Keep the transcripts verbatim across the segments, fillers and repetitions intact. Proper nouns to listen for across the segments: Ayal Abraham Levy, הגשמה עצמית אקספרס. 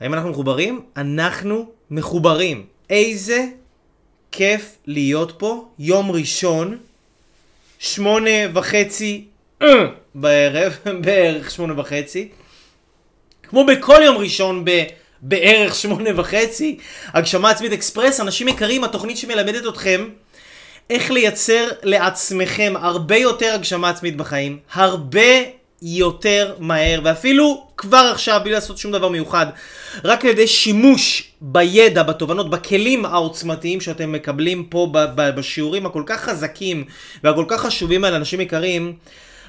האם אנחנו מחוברים? אנחנו מחוברים. איזה כיף להיות פה. יום ראשון, שמונה וחצי בערב, בערך שמונה וחצי. כמו בכל יום ראשון בערך שמונה וחצי, הגשמה עצמית אקספרס, אנשים יקרים, התוכנית שמלמדת אתכם איך לייצר לעצמכם הרבה יותר הגשמה עצמית בחיים, הרבה יותר מהר, ואפילו כבר עכשיו, בלי לעשות שום דבר מיוחד, רק על ידי שימוש בידע, בתובנות, בכלים העוצמתיים שאתם מקבלים פה בשיעורים הכל כך חזקים והכל כך חשובים על אנשים יקרים.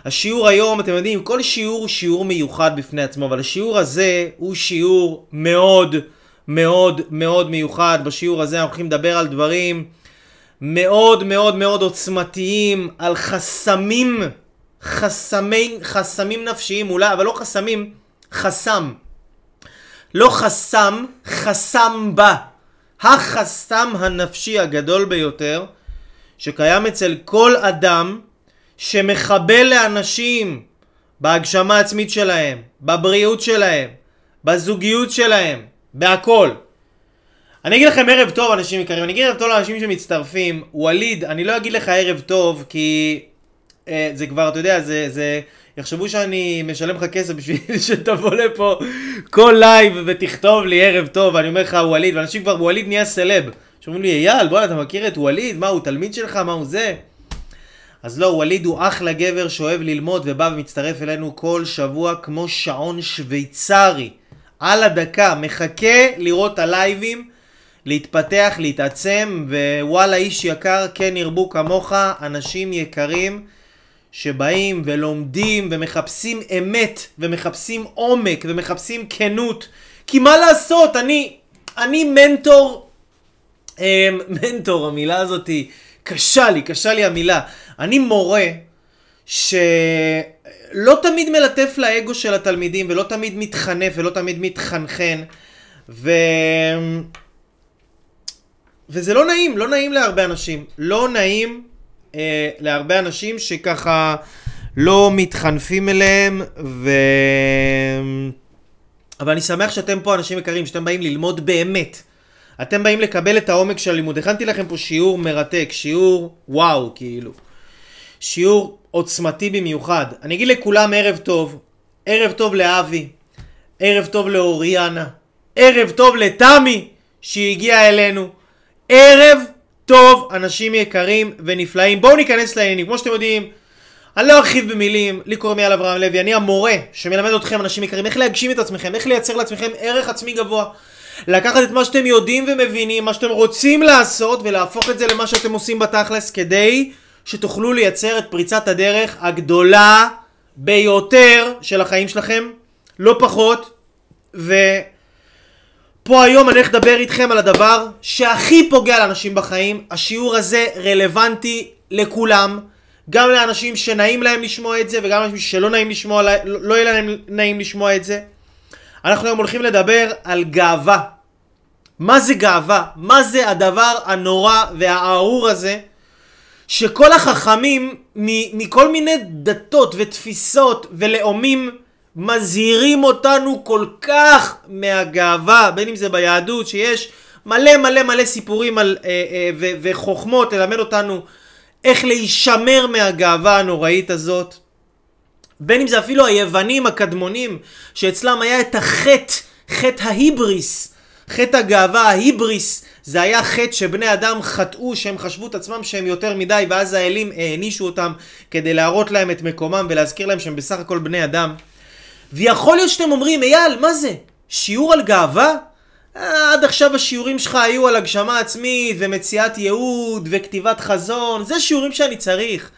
השיעור היום, אתם יודעים, כל שיעור הוא שיעור מיוחד בפני עצמו, אבל השיעור הזה הוא שיעור מאוד מאוד מאוד מיוחד. בשיעור הזה אנחנו הולכים לדבר על דברים מאוד מאוד מאוד עוצמתיים, על חסמים, חסמים, חסמים נפשיים אולי, אבל לא חסמים, חסם. לא חסם, חסם בה. החסם הנפשי הגדול ביותר שקיים אצל כל אדם שמחבל לאנשים בהגשמה העצמית שלהם, בבריאות שלהם, בזוגיות שלהם, בהכל. אני אגיד לכם ערב טוב אנשים יקרים, אני אגיד ערב טוב לאנשים שמצטרפים. ווליד, אני לא אגיד לך ערב טוב כי אה, זה כבר, אתה יודע, זה, זה... יחשבו שאני משלם לך כסף בשביל שתבוא לפה כל לייב ותכתוב לי ערב טוב, ואני אומר לך ווליד, ואנשים כבר, ווליד נהיה סלב. שאומרים לי, אייל, בוא, אתה מכיר את ווליד? מה, הוא תלמיד שלך? מה הוא זה? אז לא, ווליד הוא אחלה גבר שאוהב ללמוד ובא ומצטרף אלינו כל שבוע כמו שעון שוויצרי. על הדקה, מחכה לראות את הלייבים, להתפתח, להתעצם, ווואלה איש יקר, כן ירבו כמוך, אנשים יקרים שבאים ולומדים ומחפשים אמת ומחפשים עומק ומחפשים כנות. כי מה לעשות, אני, אני מנטור, אה, מנטור, המילה הזאת היא... קשה לי, קשה לי המילה. אני מורה שלא תמיד מלטף לאגו של התלמידים, ולא תמיד מתחנף, ולא תמיד מתחנכן, ו... וזה לא נעים, לא נעים להרבה אנשים. לא נעים אה, להרבה אנשים שככה לא מתחנפים אליהם, ו... אבל אני שמח שאתם פה, אנשים יקרים, שאתם באים ללמוד באמת. אתם באים לקבל את העומק של הלימוד. הכנתי לכם פה שיעור מרתק, שיעור וואו, כאילו. שיעור עוצמתי במיוחד. אני אגיד לכולם ערב טוב. ערב טוב לאבי. ערב טוב לאוריאנה. ערב טוב לתמי שהגיעה אלינו. ערב טוב, אנשים יקרים ונפלאים. בואו ניכנס לעניינים. כמו שאתם יודעים, אני לא ארחיב במילים, לי קוראים אייל אברהם לוי. אני המורה שמלמד אתכם, אנשים יקרים, איך להגשים את עצמכם, איך לייצר לעצמכם ערך עצמי גבוה. לקחת את מה שאתם יודעים ומבינים, מה שאתם רוצים לעשות, ולהפוך את זה למה שאתם עושים בתכלס, כדי שתוכלו לייצר את פריצת הדרך הגדולה ביותר של החיים שלכם, לא פחות. ופה היום אני הולך לדבר איתכם על הדבר שהכי פוגע לאנשים בחיים. השיעור הזה רלוונטי לכולם, גם לאנשים שנעים להם לשמוע את זה, וגם לאנשים שלא נעים לשמוע, לא יהיה להם נעים לשמוע את זה. אנחנו היום הולכים לדבר על גאווה. מה זה גאווה? מה זה הדבר הנורא והארור הזה שכל החכמים מכל מיני דתות ותפיסות ולאומים מזהירים אותנו כל כך מהגאווה? בין אם זה ביהדות, שיש מלא מלא מלא סיפורים על, אה, אה, ו, וחוכמות ללמד אותנו איך להישמר מהגאווה הנוראית הזאת. בין אם זה אפילו היוונים הקדמונים, שאצלם היה את החטא, חטא ההיבריס, חטא הגאווה. ההיבריס זה היה חטא שבני אדם חטאו, שהם חשבו את עצמם שהם יותר מדי, ואז האלים הענישו אותם כדי להראות להם את מקומם ולהזכיר להם שהם בסך הכל בני אדם. ויכול להיות שאתם אומרים, אייל, מה זה? שיעור על גאווה? עד עכשיו השיעורים שלך היו על הגשמה עצמית ומציאת ייעוד וכתיבת חזון, זה שיעורים שאני צריך.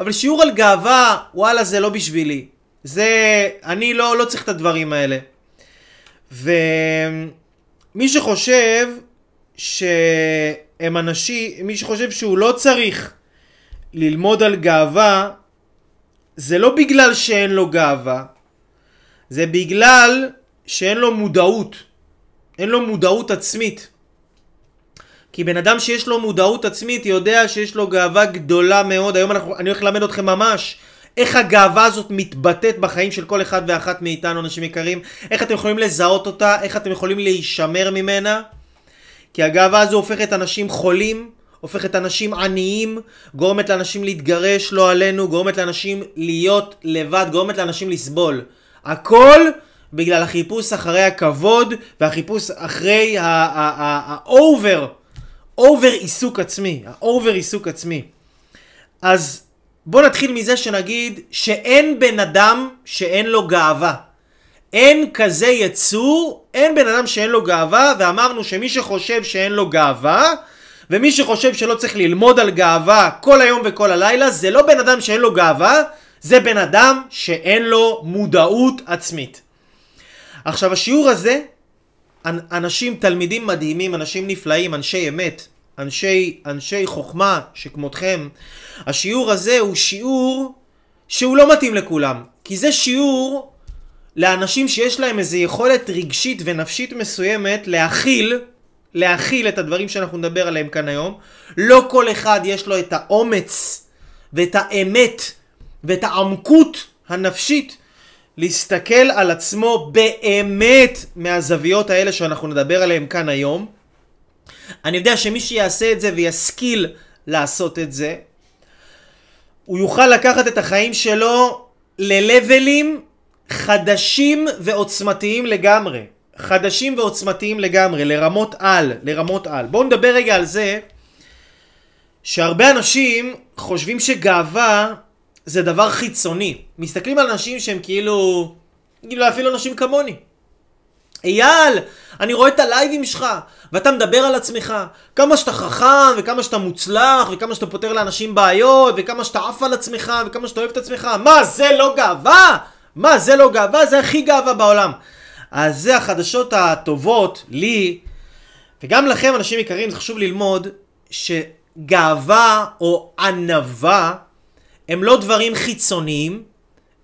אבל שיעור על גאווה, וואלה, זה לא בשבילי. זה, אני לא, לא צריך את הדברים האלה. ומי שחושב שהם אנשים, מי שחושב שהוא לא צריך ללמוד על גאווה, זה לא בגלל שאין לו גאווה, זה בגלל שאין לו מודעות. אין לו מודעות עצמית. כי בן אדם שיש לו מודעות עצמית יודע שיש לו גאווה גדולה מאוד. היום אנחנו, אני הולך ללמד אתכם ממש איך הגאווה הזאת מתבטאת בחיים של כל אחד ואחת מאיתנו, אנשים יקרים, איך אתם יכולים לזהות אותה, איך אתם יכולים להישמר ממנה, כי הגאווה הזו הופכת אנשים חולים, הופכת אנשים עניים, גורמת לאנשים להתגרש, לא עלינו, גורמת לאנשים להיות לבד, גורמת לאנשים לסבול. הכל בגלל החיפוש אחרי הכבוד והחיפוש אחרי האובר, אובר עיסוק עצמי, האובר עיסוק עצמי. אז בוא נתחיל מזה שנגיד שאין בן אדם שאין לו גאווה. אין כזה יצור, אין בן אדם שאין לו גאווה, ואמרנו שמי שחושב שאין לו גאווה, ומי שחושב שלא צריך ללמוד על גאווה כל היום וכל הלילה, זה לא בן אדם שאין לו גאווה, זה בן אדם שאין לו מודעות עצמית. עכשיו השיעור הזה, אנשים, תלמידים מדהימים, אנשים נפלאים, אנשי אמת, אנשי, אנשי חוכמה שכמותכם, השיעור הזה הוא שיעור שהוא לא מתאים לכולם, כי זה שיעור לאנשים שיש להם איזו יכולת רגשית ונפשית מסוימת להכיל, להכיל את הדברים שאנחנו נדבר עליהם כאן היום. לא כל אחד יש לו את האומץ ואת האמת ואת העמקות הנפשית להסתכל על עצמו באמת מהזוויות האלה שאנחנו נדבר עליהם כאן היום. אני יודע שמי שיעשה את זה ויסקיל לעשות את זה, הוא יוכל לקחת את החיים שלו ללבלים חדשים ועוצמתיים לגמרי. חדשים ועוצמתיים לגמרי, לרמות על, לרמות על. בואו נדבר רגע על זה שהרבה אנשים חושבים שגאווה זה דבר חיצוני. מסתכלים על אנשים שהם כאילו, כאילו אפילו אנשים כמוני. אייל, אני רואה את הלייבים שלך, ואתה מדבר על עצמך. כמה שאתה חכם, וכמה שאתה מוצלח, וכמה שאתה פותר לאנשים בעיות, וכמה שאתה עף על עצמך, וכמה שאתה אוהב את עצמך. מה, זה לא גאווה? מה, זה לא גאווה? זה הכי גאווה בעולם. אז זה החדשות הטובות לי, וגם לכם אנשים יקרים, זה חשוב ללמוד שגאווה או ענווה הם לא דברים חיצוניים,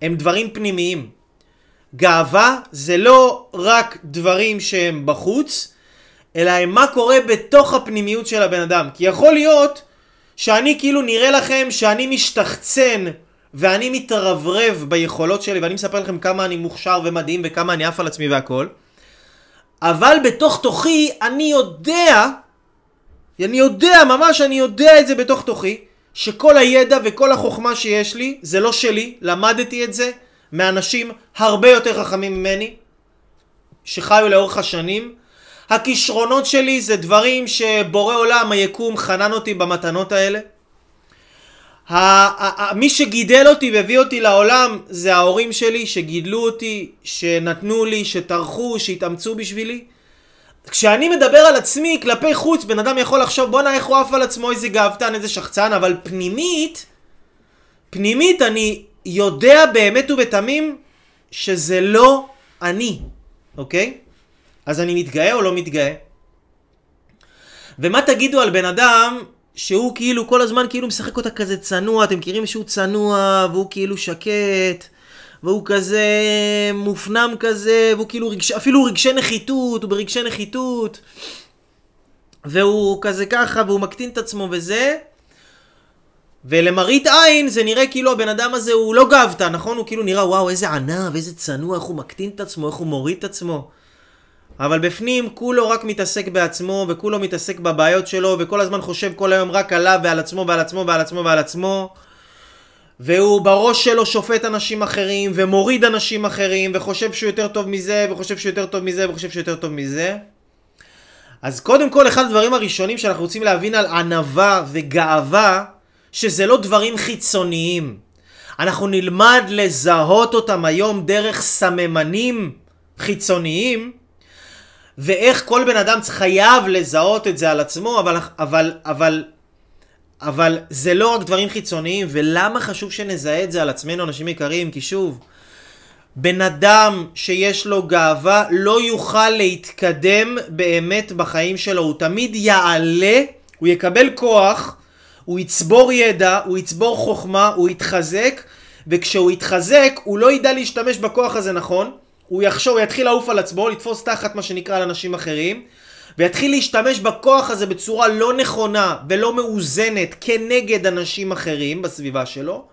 הם דברים פנימיים. גאווה זה לא רק דברים שהם בחוץ, אלא הם מה קורה בתוך הפנימיות של הבן אדם. כי יכול להיות שאני כאילו נראה לכם שאני משתחצן ואני מתרברב ביכולות שלי, ואני מספר לכם כמה אני מוכשר ומדהים וכמה אני עף על עצמי והכל, אבל בתוך תוכי אני יודע, אני יודע ממש, אני יודע את זה בתוך תוכי, שכל הידע וכל החוכמה שיש לי זה לא שלי, למדתי את זה מאנשים הרבה יותר חכמים ממני שחיו לאורך השנים. הכישרונות שלי זה דברים שבורא עולם, היקום, חנן אותי במתנות האלה. מי שגידל אותי והביא אותי לעולם זה ההורים שלי שגידלו אותי, שנתנו לי, שתרחו, שהתאמצו בשבילי. כשאני מדבר על עצמי כלפי חוץ, בן אדם יכול לחשוב בוא נע איך הוא עף על עצמו, איזה גאוותן, איזה שחצן, אבל פנימית, פנימית אני יודע באמת ובתמים שזה לא אני, אוקיי? אז אני מתגאה או לא מתגאה? ומה תגידו על בן אדם שהוא כאילו כל הזמן כאילו משחק אותה כזה צנוע, אתם מכירים שהוא צנוע והוא כאילו שקט והוא כזה מופנם כזה, והוא כאילו רגש, אפילו רגשי נחיתות, הוא ברגשי נחיתות והוא כזה ככה והוא מקטין את עצמו וזה, ולמראית עין זה נראה כאילו הבן אדם הזה הוא לא גאוות, נכון? הוא כאילו נראה וואו איזה ענב, איזה צנוע, איך הוא מקטין את עצמו, איך הוא מוריד את עצמו, אבל בפנים כולו רק מתעסק בעצמו וכולו מתעסק בבעיות שלו וכל הזמן חושב כל היום רק עליו ועל עצמו ועל עצמו ועל עצמו ועל עצמו, והוא בראש שלו שופט אנשים אחרים ומוריד אנשים אחרים וחושב שהוא יותר טוב מזה וחושב שהוא יותר טוב מזה וחושב שהוא יותר טוב מזה. אז קודם כל אחד הדברים הראשונים שאנחנו רוצים להבין על ענווה וגאווה, שזה לא דברים חיצוניים. אנחנו נלמד לזהות אותם היום דרך סממנים חיצוניים, ואיך כל בן אדם חייב לזהות את זה על עצמו, אבל, אבל, אבל, אבל זה לא רק דברים חיצוניים. ולמה חשוב שנזהה את זה על עצמנו, אנשים יקרים? כי שוב, בן אדם שיש לו גאווה לא יוכל להתקדם באמת בחיים שלו, הוא תמיד יעלה, הוא יקבל כוח, הוא יצבור ידע, הוא יצבור חוכמה, הוא יתחזק, וכשהוא יתחזק הוא לא ידע להשתמש בכוח הזה נכון, הוא יחשוב, הוא יתחיל לעוף על עצמו, לתפוס תחת מה שנקרא על אנשים אחרים, ויתחיל להשתמש בכוח הזה בצורה לא נכונה ולא מאוזנת כנגד אנשים אחרים בסביבה שלו,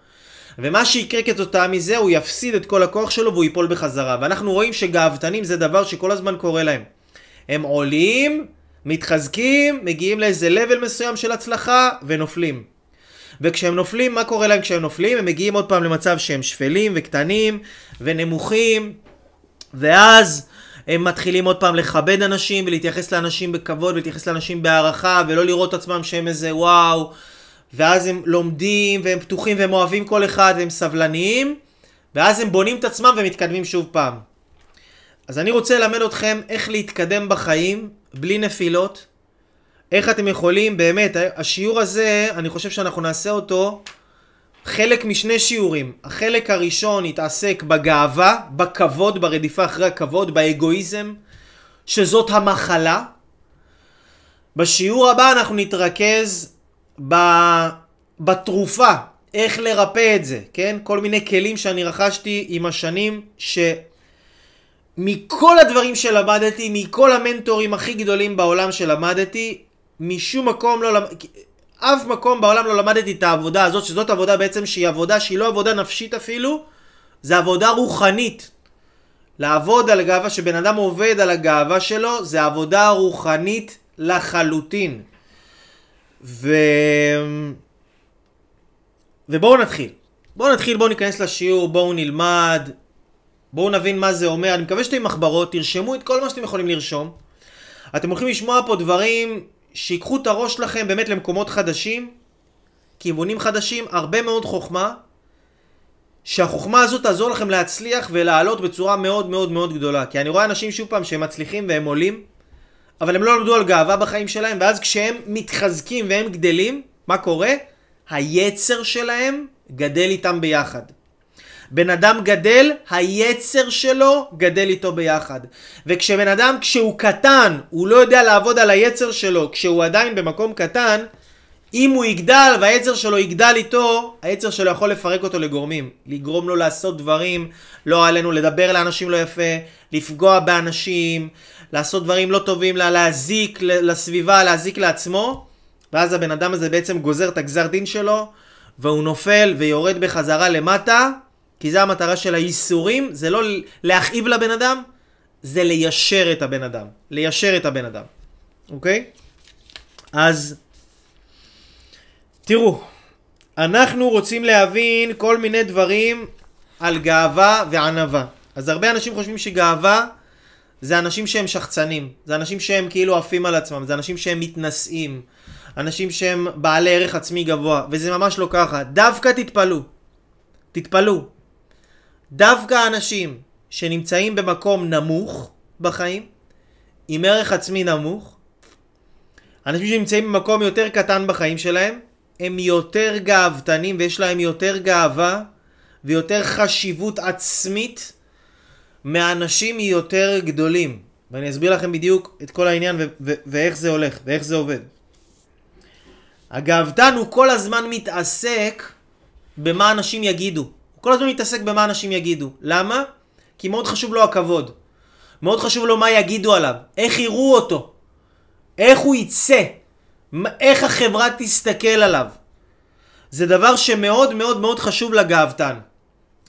ומה שיקרה כתוצאה מזה, הוא יפסיד את כל הכוח שלו והוא ייפול בחזרה. ואנחנו רואים שגאוותנים זה דבר שכל הזמן קורה להם. הם עולים, מתחזקים, מגיעים לאיזה לבל מסוים של הצלחה ונופלים. וכשהם נופלים, מה קורה להם כשהם נופלים? הם מגיעים עוד פעם למצב שהם שפלים וקטנים ונמוכים, ואז הם מתחילים עוד פעם לכבד אנשים ולהתייחס לאנשים בכבוד ולהתייחס לאנשים בהערכה ולא לראות עצמם שהם איזה וואו. ואז הם לומדים והם פתוחים והם אוהבים כל אחד והם סבלניים, ואז הם בונים את עצמם ומתקדמים שוב פעם. אז אני רוצה ללמד אתכם איך להתקדם בחיים בלי נפילות. איך אתם יכולים, באמת, השיעור הזה, אני חושב שאנחנו נעשה אותו חלק משני שיעורים. החלק הראשון יתעסק בגאווה, בכבוד, ברדיפה אחרי הכבוד, באגואיזם, שזאת המחלה. בשיעור הבא אנחנו נתרכז בתרופה, איך לרפא את זה, כן? כל מיני כלים שאני רכשתי עם השנים, שמכל הדברים שלמדתי, מכל המנטורים הכי גדולים בעולם שלמדתי, משום מקום לא למדתי, אף מקום בעולם לא למדתי את העבודה הזאת, שזאת עבודה בעצם שהיא עבודה שהיא לא עבודה נפשית אפילו, זה עבודה רוחנית. לעבוד על הגאווה, שבן אדם עובד על הגאווה שלו, זה עבודה רוחנית לחלוטין. ו... ובואו נתחיל. בואו נתחיל, בואו ניכנס לשיעור, בואו נלמד, בואו נבין מה זה אומר. אני מקווה שאתם עם מחברות, תרשמו את כל מה שאתם יכולים לרשום. אתם הולכים לשמוע פה דברים שיקחו את הראש לכם באמת למקומות חדשים, כיוונים חדשים, הרבה מאוד חוכמה, שהחוכמה הזאת תעזור לכם להצליח ולעלות בצורה מאוד מאוד מאוד גדולה. כי אני רואה אנשים שוב פעם שהם מצליחים והם עולים, אבל הם לא למדו על גאווה בחיים שלהם, ואז כשהם מתחזקים והם גדלים, מה קורה? היצר שלהם גדל איתם ביחד. בן אדם גדל, היצר שלו גדל איתו ביחד. וכשבן אדם, כשהוא קטן, הוא לא יודע לעבוד על היצר שלו, כשהוא עדיין במקום קטן, אם הוא יגדל והיצר שלו יגדל איתו, היצר שלו יכול לפרק אותו לגורמים, לגרום לו לעשות דברים לא עלינו, לדבר לאנשים לא יפה, לפגוע באנשים, לעשות דברים לא טובים, להזיק לסביבה, להזיק לעצמו, ואז הבן אדם הזה בעצם גוזר את הגזר דין שלו, והוא נופל ויורד בחזרה למטה, כי זה המטרה של האיסורים, זה לא להכאיב לבן אדם, זה ליישר את הבן אדם, ליישר את הבן אדם, אוקיי? אז תראו, אנחנו רוצים להבין כל מיני דברים על גאווה וענווה. אז הרבה אנשים חושבים שגאווה זה אנשים שהם שחצנים, זה אנשים שהם כאילו עפים על עצמם, זה אנשים שהם מתנשאים, אנשים שהם בעלי ערך עצמי גבוה, וזה ממש לא ככה. דווקא תתפלו, תתפלו, דווקא אנשים שנמצאים במקום נמוך בחיים, עם ערך עצמי נמוך, אנשים שנמצאים במקום יותר קטן בחיים שלהם, הם יותר גאוותנים ויש להם יותר גאווה ויותר חשיבות עצמית מאנשים יותר גדולים. ואני אסביר לכם בדיוק את כל העניין ו- ו- ואיך זה הולך ואיך זה עובד. הגאוותן הוא כל הזמן מתעסק במה אנשים יגידו. הוא כל הזמן מתעסק במה אנשים יגידו. למה? כי מאוד חשוב לו הכבוד. מאוד חשוב לו מה יגידו עליו. איך יראו אותו. איך הוא יצא. איך החברה תסתכל עליו. זה דבר שמאוד מאוד מאוד חשוב לגאוותן.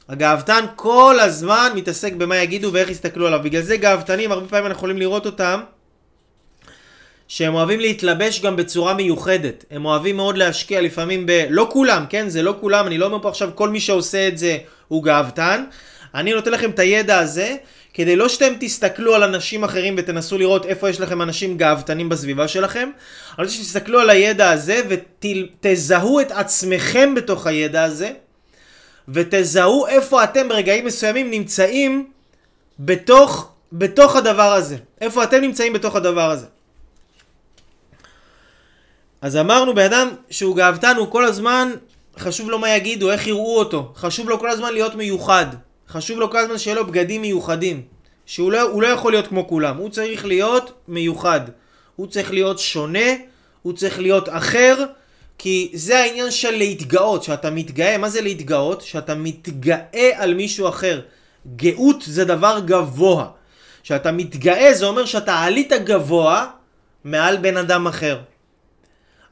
הגאוותן כל הזמן מתעסק במה יגידו ואיך יסתכלו עליו. בגלל זה גאוותנים, הרבה פעמים אנחנו יכולים לראות אותם, שהם אוהבים להתלבש גם בצורה מיוחדת. הם אוהבים מאוד להשקיע לפעמים ב... לא כולם, כן? זה לא כולם. אני לא אומר פה עכשיו כל מי שעושה את זה הוא גאוותן. אני נותן לכם את הידע הזה, כדי לא שאתם תסתכלו על אנשים אחרים ותנסו לראות איפה יש לכם אנשים גאוותנים בסביבה שלכם. אני רוצה שתסתכלו על הידע הזה ותזהו את עצמכם בתוך הידע הזה, ותזהו איפה אתם ברגעים מסוימים נמצאים בתוך, בתוך הדבר הזה. איפה אתם נמצאים בתוך הדבר הזה. אז אמרנו, באדם שהוא גאוותן, הוא כל הזמן חשוב לו מה יגידו, איך יראו אותו. חשוב לו כל הזמן להיות מיוחד. חשוב לו כל הזמן שיהיה לו בגדים מיוחדים. שהוא לא, הוא לא יכול להיות כמו כולם. הוא צריך להיות מיוחד. הוא צריך להיות שונה. הוא צריך להיות אחר. כי זה העניין של להתגאות. שאתה מתגאה. מה זה להתגאות? שאתה מתגאה על מישהו אחר. גאות זה דבר גבוה. שאתה מתגאה זה אומר שאתה עלית גבוה מעל בן אדם אחר.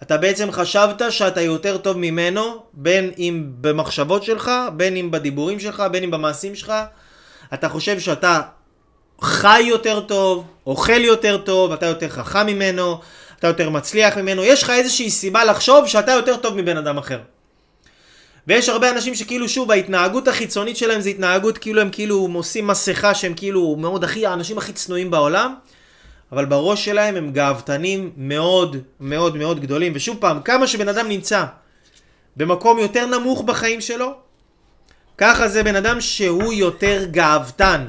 אתה בעצם חשבת שאתה יותר טוב ממנו, בין אם במחשבות שלך, בין אם בדיבורים שלך, בין אם במעשים שלך. אתה חושב שאתה חי יותר טוב, אוכל יותר טוב, אתה יותר חכם ממנו, אתה יותר מצליח ממנו. יש לך איזושהי סיבה לחשוב שאתה יותר טוב מבן אדם אחר. ויש הרבה אנשים שכאילו שוב ההתנהגות החיצונית שלהם זה התנהגות כאילו הם כאילו עושים מסכה שהם כאילו מאוד הכי, האנשים הכי צנועים בעולם, אבל בראש שלהם הם גאוותנים מאוד מאוד מאוד גדולים. ושוב פעם, כמה שבן אדם נמצא במקום יותר נמוך בחיים שלו, ככה זה בן אדם שהוא יותר גאוותן,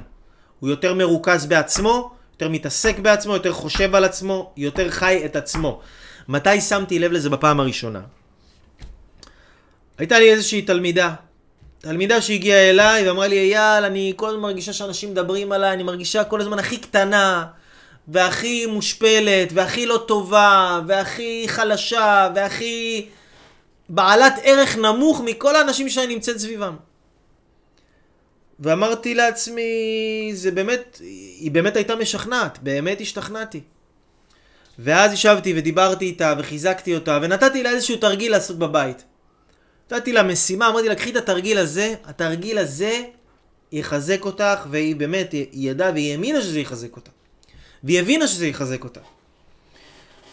הוא יותר מרוכז בעצמו, יותר מתעסק בעצמו, יותר חושב על עצמו, יותר חי את עצמו. מתי שמתי לב לזה בפעם הראשונה? הייתה לי איזושהי תלמידה, תלמידה שהגיעה אליי ואמרה לי, אייל, אני כל הזמן מרגישה שאנשים מדברים עליי, אני מרגישה כל הזמן הכי קטנה, והכי מושפלת, והכי לא טובה, והכי חלשה, והכי בעלת ערך נמוך מכל האנשים שאני נמצאת סביבם. ואמרתי לעצמי, זה באמת, היא באמת הייתה משכנעת, באמת השתכנעתי. ואז ישבתי ודיברתי איתה וחיזקתי אותה ונתתי לה איזשהו תרגיל לעשות בבית. נתתי לה משימה, אמרתי לה, קחי את התרגיל הזה, התרגיל הזה יחזק אותך, והיא באמת ידעה והיא האמינה שזה יחזק אותה. והיא הבינה שזה יחזק אותה.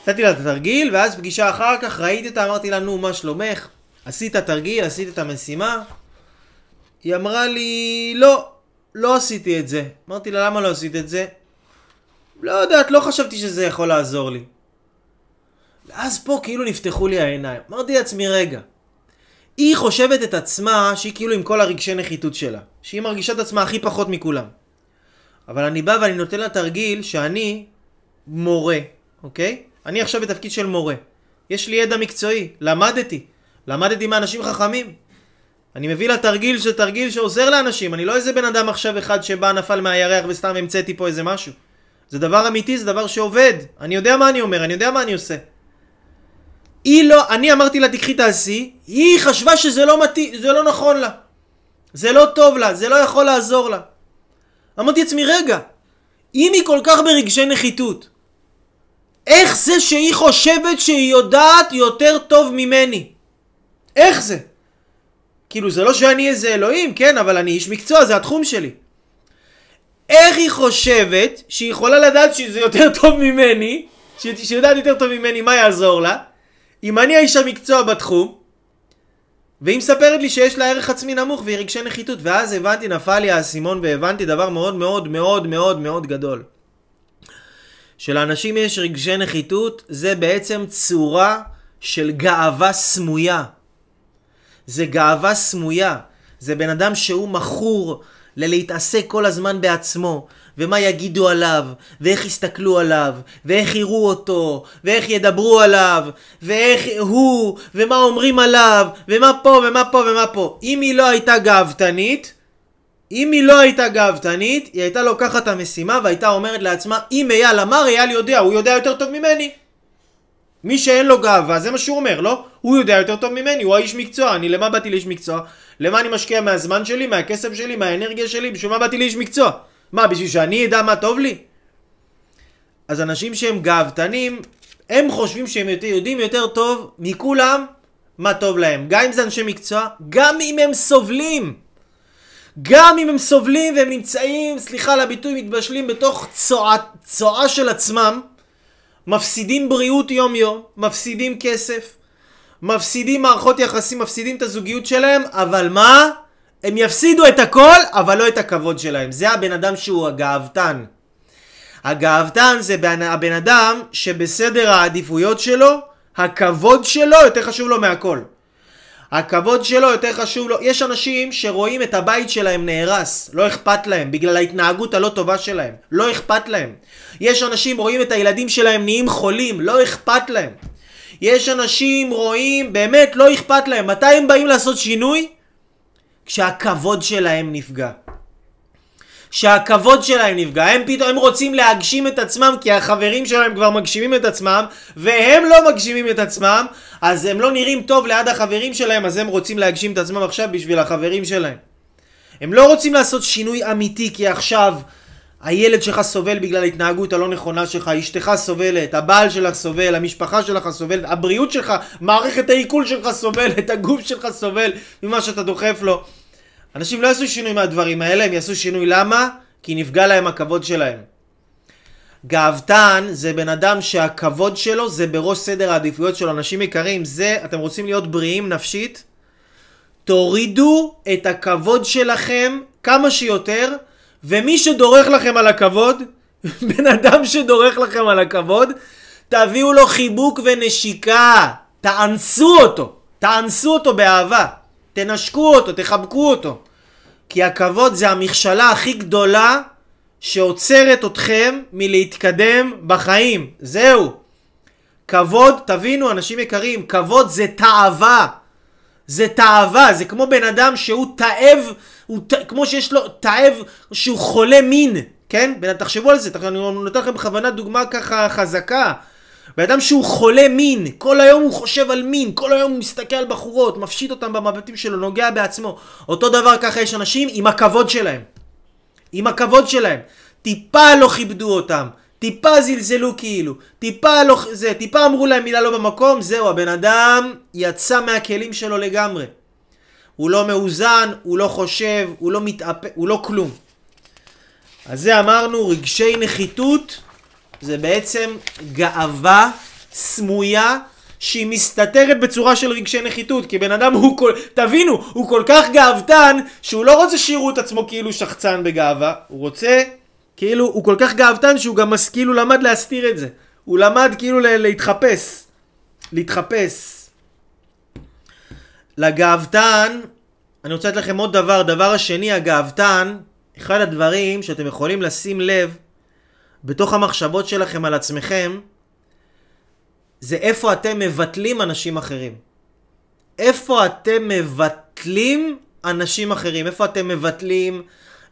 נתתי לה את התרגיל, ואז פגישה אחר כך ראיתי אותה, אמרתי לה, נו, מה שלומך? עשית תרגיל, עשית את המשימה? היא אמרה לי, לא, לא עשיתי את זה. אמרתי לה, למה לא עשית את זה? לא יודעת, לא חשבתי שזה יכול לעזור לי. ואז פה כאילו נפתחו לי העיניים. אמרתי לעצמי, רגע, היא חושבת את עצמה שהיא כאילו עם כל הרגשי נחיתות שלה, שהיא מרגישה את עצמה הכי פחות מכולם. אבל אני בא ואני נותן לה תרגיל שאני מורה, אוקיי? אני עכשיו בתפקיד של מורה. יש לי ידע מקצועי, למדתי. למדתי מאנשים חכמים. אני מביא לה תרגיל של תרגיל שעוזר לאנשים. אני לא איזה בן אדם עכשיו אחד שבא נפל מהירח וסתם המצאתי פה איזה משהו. זה דבר אמיתי, זה דבר שעובד. אני יודע מה אני אומר, אני יודע מה אני עושה. היא לא, אני אמרתי לה תקחי תעשי, היא חשבה שזה לא מתאים, זה לא נכון לה. זה לא טוב לה, זה לא יכול לעזור לה. אמרתי עצמי, רגע, אם היא כל כך ברגשי נחיתות, איך זה שהיא חושבת שהיא יודעת יותר טוב ממני? איך זה? כאילו זה לא שאני איזה אלוהים, כן, אבל אני איש מקצוע, זה התחום שלי. איך היא חושבת שהיא יכולה לדעת שזה יותר טוב ממני, שהיא יודעת יותר טוב ממני, מה יעזור לה? אם אני האיש המקצוע בתחום, והיא מספרת לי שיש לה ערך עצמי נמוך והיא רגשי נחיתות. ואז הבנתי, נפל לי האסימון והבנתי דבר מאוד מאוד מאוד מאוד מאוד גדול. שלאנשים יש רגשי נחיתות, זה בעצם צורה של גאווה סמויה. זה גאווה סמויה. זה בן אדם שהוא מכור ללהתעסק כל הזמן בעצמו. ומה יגידו עליו, ואיך יסתכלו עליו, ואיך יראו אותו, ואיך ידברו עליו, ואיך הוא, ומה אומרים עליו, ומה פה, ומה פה, ומה פה. אם היא לא הייתה גאוותנית, אם היא לא הייתה גאוותנית, היא הייתה לוקחת המשימה והייתה אומרת לעצמה, אם אייל אמר, אייל יודע, הוא יודע יותר טוב ממני. מי שאין לו גאווה, זה מה שהוא אומר, לא? הוא יודע יותר טוב ממני, הוא האיש מקצוע, אני למה באתי לאיש מקצוע? למה אני משקיע מהזמן שלי, מהכסף שלי, מהאנרגיה שלי, בשביל מה באתי לאיש מקצוע? מה, בשביל שאני אדע מה טוב לי? אז אנשים שהם גאוותנים, הם חושבים שהם יודעים יותר טוב מכולם מה טוב להם. גם אם זה אנשי מקצוע, גם אם הם סובלים. גם אם הם סובלים והם נמצאים, סליחה על הביטוי, מתבשלים בתוך צועה, צועה של עצמם, מפסידים בריאות יום יום, מפסידים כסף, מפסידים מערכות יחסים, מפסידים את הזוגיות שלהם, אבל מה? הם יפסידו את הכל, אבל לא את הכבוד שלהם. זה הבן אדם שהוא הגאוותן. הגאוותן זה הבן אדם שבסדר העדיפויות שלו, הכבוד שלו יותר חשוב לו מהכל. הכבוד שלו יותר חשוב לו. יש אנשים שרואים את הבית שלהם נהרס, לא אכפת להם, בגלל ההתנהגות הלא טובה שלהם, לא אכפת להם. יש אנשים רואים את הילדים שלהם נהיים חולים, לא אכפת להם. יש אנשים רואים, באמת לא אכפת להם. מתי הם באים לעשות שינוי? כשהכבוד שלהם נפגע. כשהכבוד שלהם נפגע. הם פתאום הם רוצים להגשים את עצמם, כי החברים שלהם כבר מגשימים את עצמם, והם לא מגשימים את עצמם, אז הם לא נראים טוב ליד החברים שלהם, אז הם רוצים להגשים את עצמם עכשיו בשביל החברים שלהם. הם לא רוצים לעשות שינוי אמיתי, כי עכשיו הילד שלך סובל בגלל ההתנהגות הלא נכונה שלך, אשתך סובלת, הבעל שלך סובל, המשפחה שלך סובלת, הבריאות שלך, מערכת העיכול שלך סובלת, הגוף שלך סובל ממה שאתה דוחף לו. אנשים לא יעשו שינוי מהדברים האלה, הם יעשו שינוי למה? כי נפגע להם הכבוד שלהם. גאוותן זה בן אדם שהכבוד שלו זה בראש סדר העדיפויות שלו. אנשים יקרים, זה, אתם רוצים להיות בריאים נפשית? תורידו את הכבוד שלכם כמה שיותר, ומי שדורך לכם על הכבוד, בן אדם שדורך לכם על הכבוד, תביאו לו חיבוק ונשיקה, תאנסו אותו, תאנסו אותו באהבה, תנשקו אותו, תחבקו אותו. כי הכבוד זה המכשלה הכי גדולה שעוצרת אתכם מלהתקדם בחיים. זהו. כבוד, תבינו אנשים יקרים, כבוד זה תאווה. זה תאווה, זה כמו בן אדם שהוא תאב, הוא ת... כמו שיש לו תאב שהוא חולה מין, כן? בן... תחשבו על זה, תח... אני נותן לכם בכוונה דוגמה ככה חזקה. בן אדם שהוא חולה מין, כל היום הוא חושב על מין, כל היום הוא מסתכל על בחורות, מפשיט אותם במבטים שלו, נוגע בעצמו. אותו דבר ככה יש אנשים עם הכבוד שלהם. עם הכבוד שלהם. טיפה לא כיבדו אותם, טיפה זלזלו כאילו, טיפה, לא... זה, טיפה אמרו להם מילה לא במקום, זהו, הבן אדם יצא מהכלים שלו לגמרי. הוא לא מאוזן, הוא לא חושב, הוא לא מתאפ... הוא לא כלום. אז זה אמרנו, רגשי נחיתות, זה בעצם גאווה סמויה שהיא מסתתרת בצורה של רגשי נחיתות, כי בן אדם הוא כל... תבינו, הוא כל כך גאוותן שהוא לא רוצה שירו את עצמו כאילו שחצן בגאווה, הוא רוצה... כאילו הוא כל כך גאוותן שהוא גם כאילו למד להסתיר את זה. הוא למד כאילו להתחפש. להתחפש. לגאוותן, אני רוצה לתת לכם עוד דבר. דבר השני, הגאוותן, אחד הדברים שאתם יכולים לשים לב בתוך המחשבות שלכם על עצמכם, זה איפה אתם מבטלים אנשים אחרים. איפה אתם מבטלים אנשים אחרים. איפה אתם מבטלים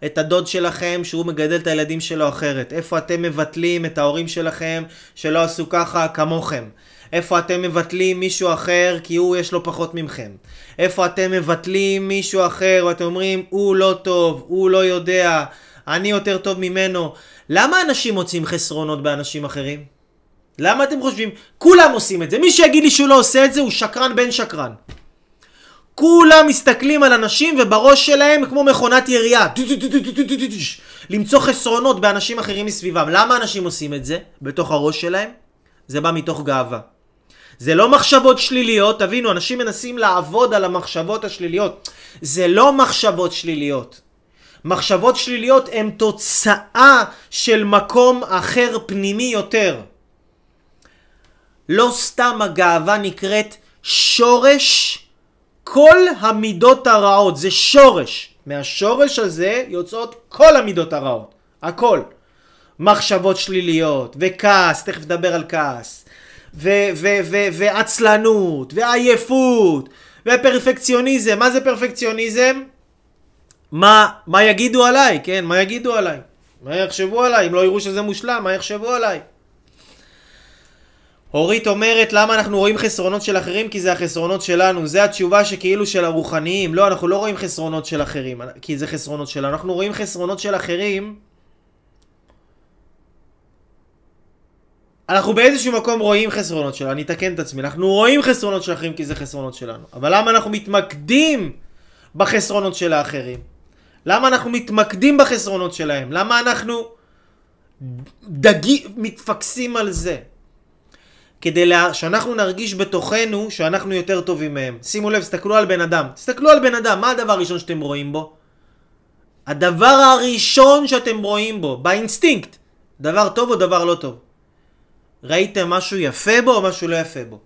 את הדוד שלכם שהוא מגדל את הילדים שלו אחרת. איפה אתם מבטלים את ההורים שלכם שלא עשו ככה כמוכם. איפה אתם מבטלים מישהו אחר כי הוא יש לו פחות ממכם. איפה אתם מבטלים מישהו אחר ואתם אומרים הוא לא טוב, הוא לא יודע, אני יותר טוב ממנו. למה אנשים מוצאים חסרונות באנשים אחרים? למה אתם חושבים? כולם עושים את זה. מי שיגיד לי שהוא לא עושה את זה הוא שקרן בן שקרן. כולם מסתכלים על אנשים ובראש שלהם כמו מכונת ירייה. למצוא חסרונות באנשים אחרים מסביבם. למה אנשים עושים את זה? בתוך הראש שלהם? זה בא מתוך גאווה. זה לא מחשבות שליליות. תבינו, אנשים מנסים לעבוד על המחשבות השליליות. זה לא מחשבות שליליות. מחשבות שליליות הן תוצאה של מקום אחר פנימי יותר. לא סתם הגאווה נקראת שורש כל המידות הרעות, זה שורש. מהשורש הזה יוצאות כל המידות הרעות. הכל. מחשבות שליליות, וכעס, תכף נדבר על כעס, ועצלנות, ועייפות, ופרפקציוניזם. מה זה פרפקציוניזם? מה, מה יגידו עליי? כן, מה יגידו עליי? מה יחשבו עליי? אם לא יראו שזה מושלם, מה יחשבו עליי? הורית אומרת למה אנחנו רואים חסרונות של אחרים כי זה החסרונות שלנו. זה התשובה שכאילו של הרוחניים. לא, אנחנו לא רואים חסרונות של אחרים כי זה חסרונות שלנו. אנחנו רואים חסרונות של אחרים. אנחנו באיזשהו מקום רואים חסרונות שלנו. אני אתקן את עצמי. אנחנו רואים חסרונות של אחרים כי זה חסרונות שלנו. אבל למה אנחנו מתמקדים בחסרונות של האחרים? למה אנחנו מתמקדים בחסרונות שלהם? למה אנחנו דגי... מתפקסים על זה? כדי לה... שאנחנו נרגיש בתוכנו שאנחנו יותר טובים מהם. שימו לב, תסתכלו על בן אדם. תסתכלו על בן אדם. מה הדבר הראשון שאתם רואים בו? הדבר הראשון שאתם רואים בו, באינסטינקט. דבר טוב או דבר לא טוב? ראיתם משהו יפה בו או משהו לא יפה בו?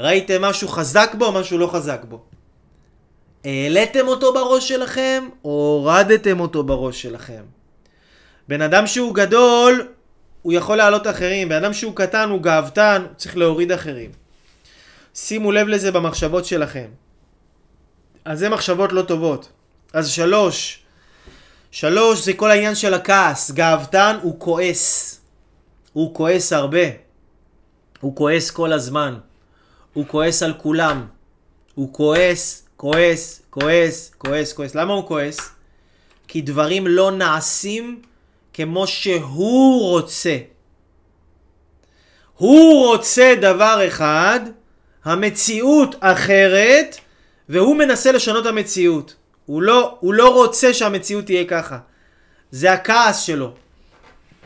ראיתם משהו חזק בו או משהו לא חזק בו? העליתם אותו בראש שלכם או הורדתם אותו בראש שלכם? בן אדם שהוא גדול... הוא יכול להעלות אחרים. בן אדם שהוא קטן, הוא גאוותן, הוא צריך להוריד אחרים. שימו לב לזה במחשבות שלכם. אז זה מחשבות לא טובות. אז שלוש. שלוש זה כל העניין של הכעס. גאוותן הוא כועס. הוא כועס הרבה. הוא כועס כל הזמן. הוא כועס על כולם. הוא כועס, כועס, כועס, כועס, כועס. למה הוא כועס? כי דברים לא נעשים כמו שהוא רוצה. הוא רוצה דבר אחד, המציאות אחרת, והוא מנסה לשנות המציאות. הוא לא, הוא לא רוצה שהמציאות תהיה ככה. זה הכעס שלו.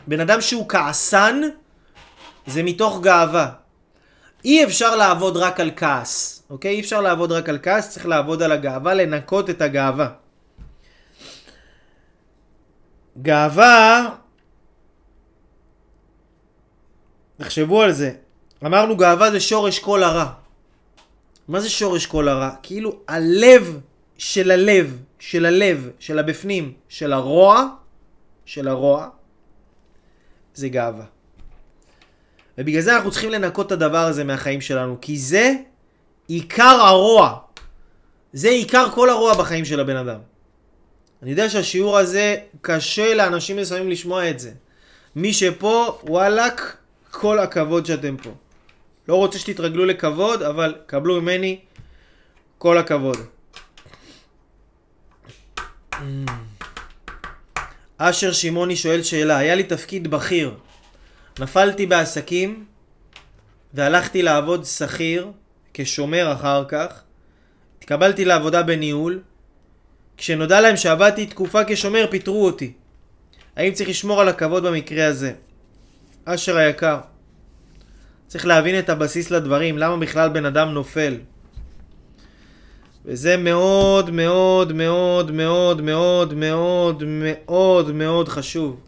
בן אדם שהוא כעסן, זה מתוך גאווה. אי אפשר לעבוד רק על כעס, אוקיי? אי אפשר לעבוד רק על כעס, צריך לעבוד על הגאווה, לנקות את הגאווה. גאווה, תחשבו על זה. אמרנו גאווה זה שורש כל הרע. מה זה שורש כל הרע? כאילו הלב של הלב, של הלב, של הבפנים, של הרוע, של הרוע, זה גאווה. ובגלל זה אנחנו צריכים לנקות את הדבר הזה מהחיים שלנו, כי זה עיקר הרוע. זה עיקר כל הרוע בחיים של הבן אדם. אני יודע שהשיעור הזה קשה לאנשים מסוימים לשמוע את זה. מי שפה, וואלק, כל הכבוד שאתם פה. לא רוצה שתתרגלו לכבוד, אבל קבלו ממני כל הכבוד. אשר שימוני שואל שאלה, היה לי תפקיד בכיר. נפלתי בעסקים והלכתי לעבוד שכיר כשומר אחר כך. התקבלתי לעבודה בניהול. כשנודע להם שעבדתי תקופה כשומר פיטרו אותי. האם צריך לשמור על הכבוד במקרה הזה? אשר היקר, צריך להבין את הבסיס לדברים, למה בכלל בן אדם נופל. וזה מאוד מאוד מאוד מאוד מאוד מאוד מאוד מאוד חשוב.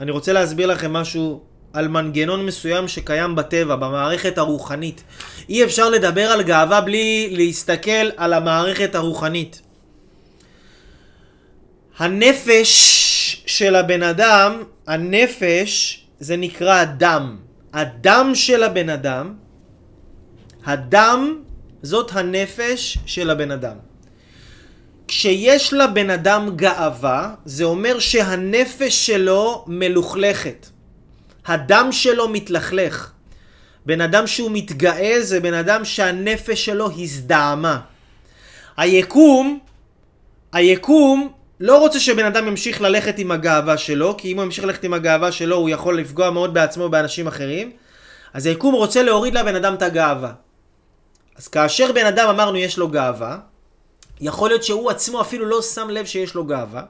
אני רוצה להסביר לכם משהו על מנגנון מסוים שקיים בטבע, במערכת הרוחנית. אי אפשר לדבר על גאווה בלי להסתכל על המערכת הרוחנית. הנפש של הבן אדם, הנפש זה נקרא הדם. הדם של הבן אדם, הדם זאת הנפש של הבן אדם. כשיש לבן אדם גאווה, זה אומר שהנפש שלו מלוכלכת. הדם שלו מתלכלך. בן אדם שהוא מתגאה זה בן אדם שהנפש שלו הזדהמה. היקום, היקום לא רוצה שבן אדם ימשיך ללכת עם הגאווה שלו, כי אם הוא ימשיך ללכת עם הגאווה שלו הוא יכול לפגוע מאוד בעצמו ובאנשים אחרים. אז היקום רוצה להוריד לבן אדם את הגאווה. אז כאשר בן אדם אמרנו יש לו גאווה, יכול להיות שהוא עצמו אפילו לא שם לב שיש לו גאווה,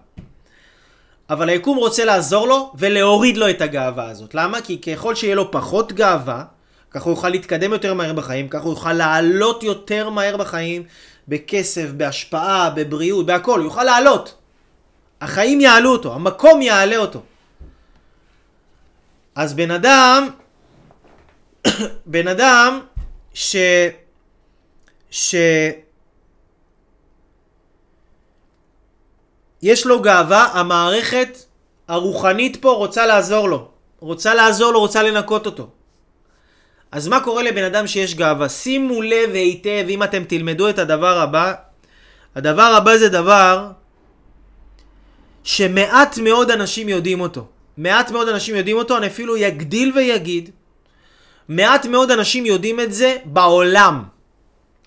אבל היקום רוצה לעזור לו ולהוריד לו את הגאווה הזאת. למה? כי ככל שיהיה לו פחות גאווה, כך הוא יוכל להתקדם יותר מהר בחיים, כך הוא יוכל לעלות יותר מהר בחיים, בכסף, בהשפעה, בבריאות, בהכל, הוא יוכל לעלות. החיים יעלו אותו, המקום יעלה אותו. אז בן אדם, בן אדם ש... ש... יש לו גאווה, המערכת הרוחנית פה רוצה לעזור לו. רוצה לעזור לו, רוצה לנקות אותו. אז מה קורה לבן אדם שיש גאווה? שימו לב היטב, אם אתם תלמדו את הדבר הבא. הדבר הבא זה דבר שמעט מאוד אנשים יודעים אותו. מעט מאוד אנשים יודעים אותו, אני אפילו יגדיל ויגיד. מעט מאוד אנשים יודעים את זה בעולם.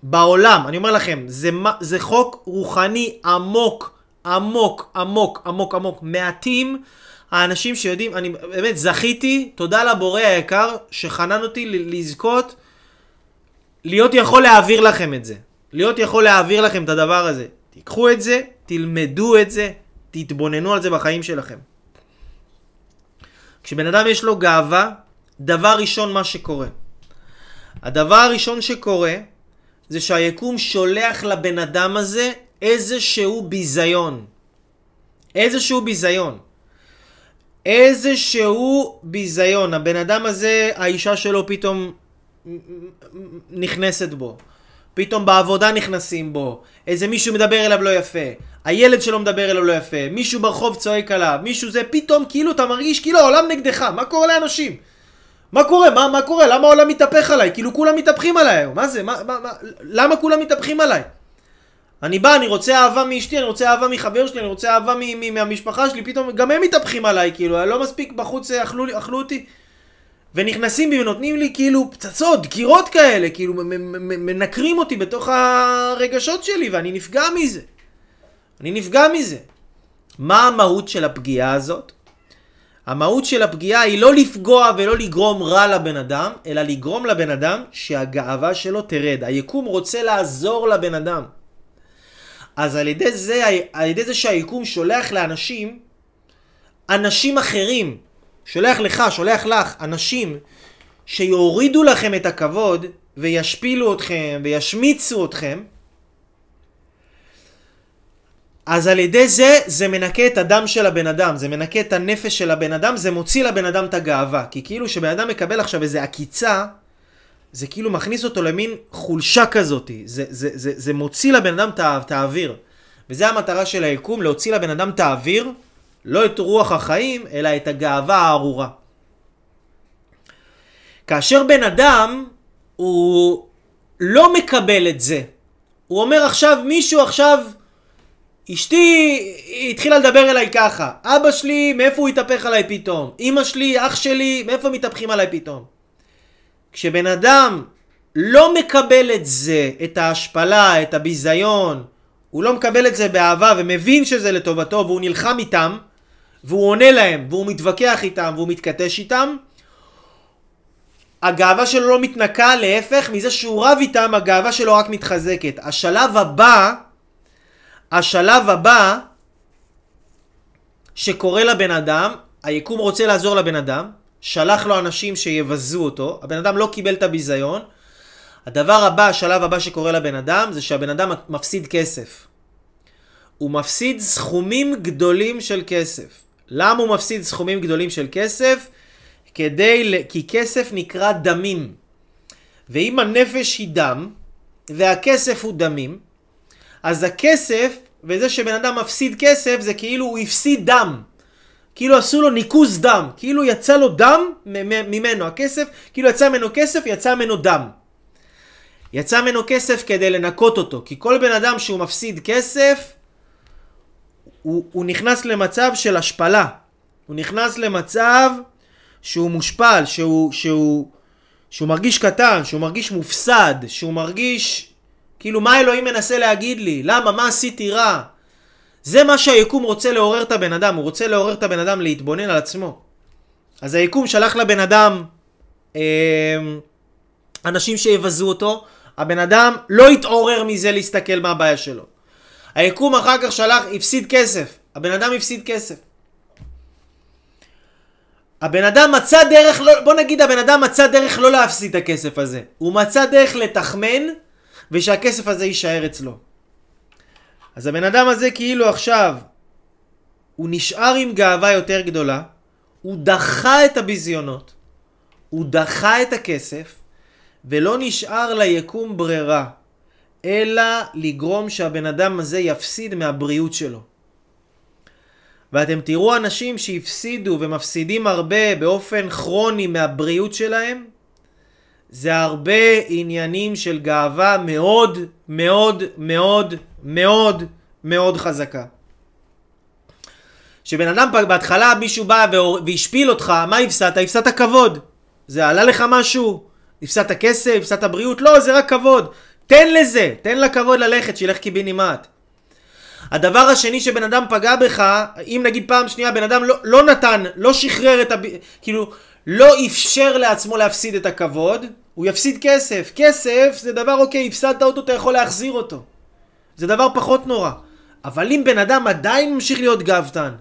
בעולם, אני אומר לכם, זה, זה חוק רוחני עמוק. עמוק, עמוק, עמוק, עמוק. מעטים האנשים שיודעים, אני באמת זכיתי, תודה לבורא היקר שחנן אותי לזכות, להיות יכול להעביר לכם את זה. להיות יכול להעביר לכם את הדבר הזה. תיקחו את זה, תלמדו את זה, תתבוננו על זה בחיים שלכם. כשבן אדם יש לו גאווה, דבר ראשון מה שקורה. הדבר הראשון שקורה, זה שהיקום שולח לבן אדם הזה, איזשהו ביזיון. איזשהו ביזיון. איזשהו ביזיון. הבן אדם הזה, האישה שלו פתאום נכנסת בו. פתאום בעבודה נכנסים בו. איזה מישהו מדבר אליו לא יפה. הילד שלו מדבר אליו לא יפה. מישהו ברחוב צועק עליו. מישהו זה פתאום כאילו אתה מרגיש כאילו העולם נגדך. מה קורה לאנשים? מה קורה? מה, מה קורה? למה העולם מתהפך עליי? כאילו כולם מתהפכים עליי. מה זה? מה, מה, מה? למה כולם מתהפכים עליי? אני בא, אני רוצה אהבה מאשתי, אני רוצה אהבה מחבר שלי, אני רוצה אהבה מהמשפחה שלי, פתאום גם הם מתהפכים עליי, כאילו, לא מספיק בחוץ, אכלו, אכלו אותי, ונכנסים בי ונותנים לי כאילו פצצות, דקירות כאלה, כאילו, מנקרים אותי בתוך הרגשות שלי, ואני נפגע מזה. אני נפגע מזה. מה המהות של הפגיעה הזאת? המהות של הפגיעה היא לא לפגוע ולא לגרום רע לבן אדם, אלא לגרום לבן אדם שהגאווה שלו תרד. היקום רוצה לעזור לבן אדם. אז על ידי זה, על ידי זה שהיקום שולח לאנשים, אנשים אחרים, שולח לך, שולח לך, אנשים שיורידו לכם את הכבוד וישפילו אתכם וישמיצו אתכם, אז על ידי זה, זה מנקה את הדם של הבן אדם, זה מנקה את הנפש של הבן אדם, זה מוציא לבן אדם את הגאווה. כי כאילו שבן אדם מקבל עכשיו איזו עקיצה, זה כאילו מכניס אותו למין חולשה כזאת. זה, זה, זה, זה מוציא לבן אדם את האוויר. וזו המטרה של היקום, להוציא לבן אדם את האוויר, לא את רוח החיים, אלא את הגאווה הארורה. כאשר בן אדם, הוא לא מקבל את זה. הוא אומר עכשיו, מישהו עכשיו... אשתי התחילה לדבר אליי ככה, אבא שלי מאיפה הוא התהפך עליי פתאום, אמא שלי, אח שלי, מאיפה מתהפכים עליי פתאום. כשבן אדם לא מקבל את זה, את ההשפלה, את הביזיון, הוא לא מקבל את זה באהבה ומבין שזה לטובתו והוא נלחם איתם, והוא עונה להם, והוא מתווכח איתם, והוא מתכתש איתם, הגאווה שלו לא מתנקה, להפך, מזה שהוא רב איתם, הגאווה שלו רק מתחזקת. השלב הבא, השלב הבא שקורה לבן אדם, היקום רוצה לעזור לבן אדם, שלח לו אנשים שיבזו אותו, הבן אדם לא קיבל את הביזיון. הדבר הבא, השלב הבא שקורה לבן אדם, זה שהבן אדם מפסיד כסף. הוא מפסיד סכומים גדולים של כסף. למה הוא מפסיד סכומים גדולים של כסף? כדי, כי כסף נקרא דמים. ואם הנפש היא דם, והכסף הוא דמים, אז הכסף, וזה שבן אדם מפסיד כסף, זה כאילו הוא הפסיד דם. כאילו עשו לו ניקוז דם. כאילו יצא לו דם ממנו הכסף, כאילו יצא ממנו כסף, יצא ממנו דם. יצא ממנו כסף כדי לנקות אותו. כי כל בן אדם שהוא מפסיד כסף, הוא, הוא נכנס למצב של השפלה. הוא נכנס למצב שהוא מושפל, שהוא, שהוא, שהוא מרגיש קטן, שהוא מרגיש מופסד, שהוא מרגיש... כאילו מה אלוהים מנסה להגיד לי? למה? מה עשיתי רע? זה מה שהיקום רוצה לעורר את הבן אדם. הוא רוצה לעורר את הבן אדם להתבונן על עצמו. אז היקום שלח לבן אדם אה, אנשים שיבזו אותו. הבן אדם לא התעורר מזה להסתכל מה הבעיה שלו. היקום אחר כך שלח, הפסיד כסף. הבן אדם הפסיד כסף. הבן אדם מצא דרך, לא, בוא נגיד הבן אדם מצא דרך לא להפסיד את הכסף הזה. הוא מצא דרך לתחמן... ושהכסף הזה יישאר אצלו. אז הבן אדם הזה כאילו עכשיו, הוא נשאר עם גאווה יותר גדולה, הוא דחה את הביזיונות, הוא דחה את הכסף, ולא נשאר ליקום ברירה, אלא לגרום שהבן אדם הזה יפסיד מהבריאות שלו. ואתם תראו אנשים שהפסידו ומפסידים הרבה באופן כרוני מהבריאות שלהם, זה הרבה עניינים של גאווה מאוד מאוד מאוד מאוד מאוד חזקה. שבן אדם בהתחלה מישהו בא והשפיל אותך, מה הפסדת? הפסדת הכבוד. זה עלה לך משהו? הפסדת הכסף? הפסדת הבריאות? לא, זה רק כבוד. תן לזה, תן לכבוד ללכת, שילך קיבינימט. הדבר השני שבן אדם פגע בך, אם נגיד פעם שנייה בן אדם לא, לא נתן, לא שחרר את ה... כאילו... לא אפשר לעצמו להפסיד את הכבוד, הוא יפסיד כסף. כסף זה דבר, אוקיי, הפסדת אותו, אתה יכול להחזיר אותו. זה דבר פחות נורא. אבל אם בן אדם עדיין ממשיך להיות גאוותן,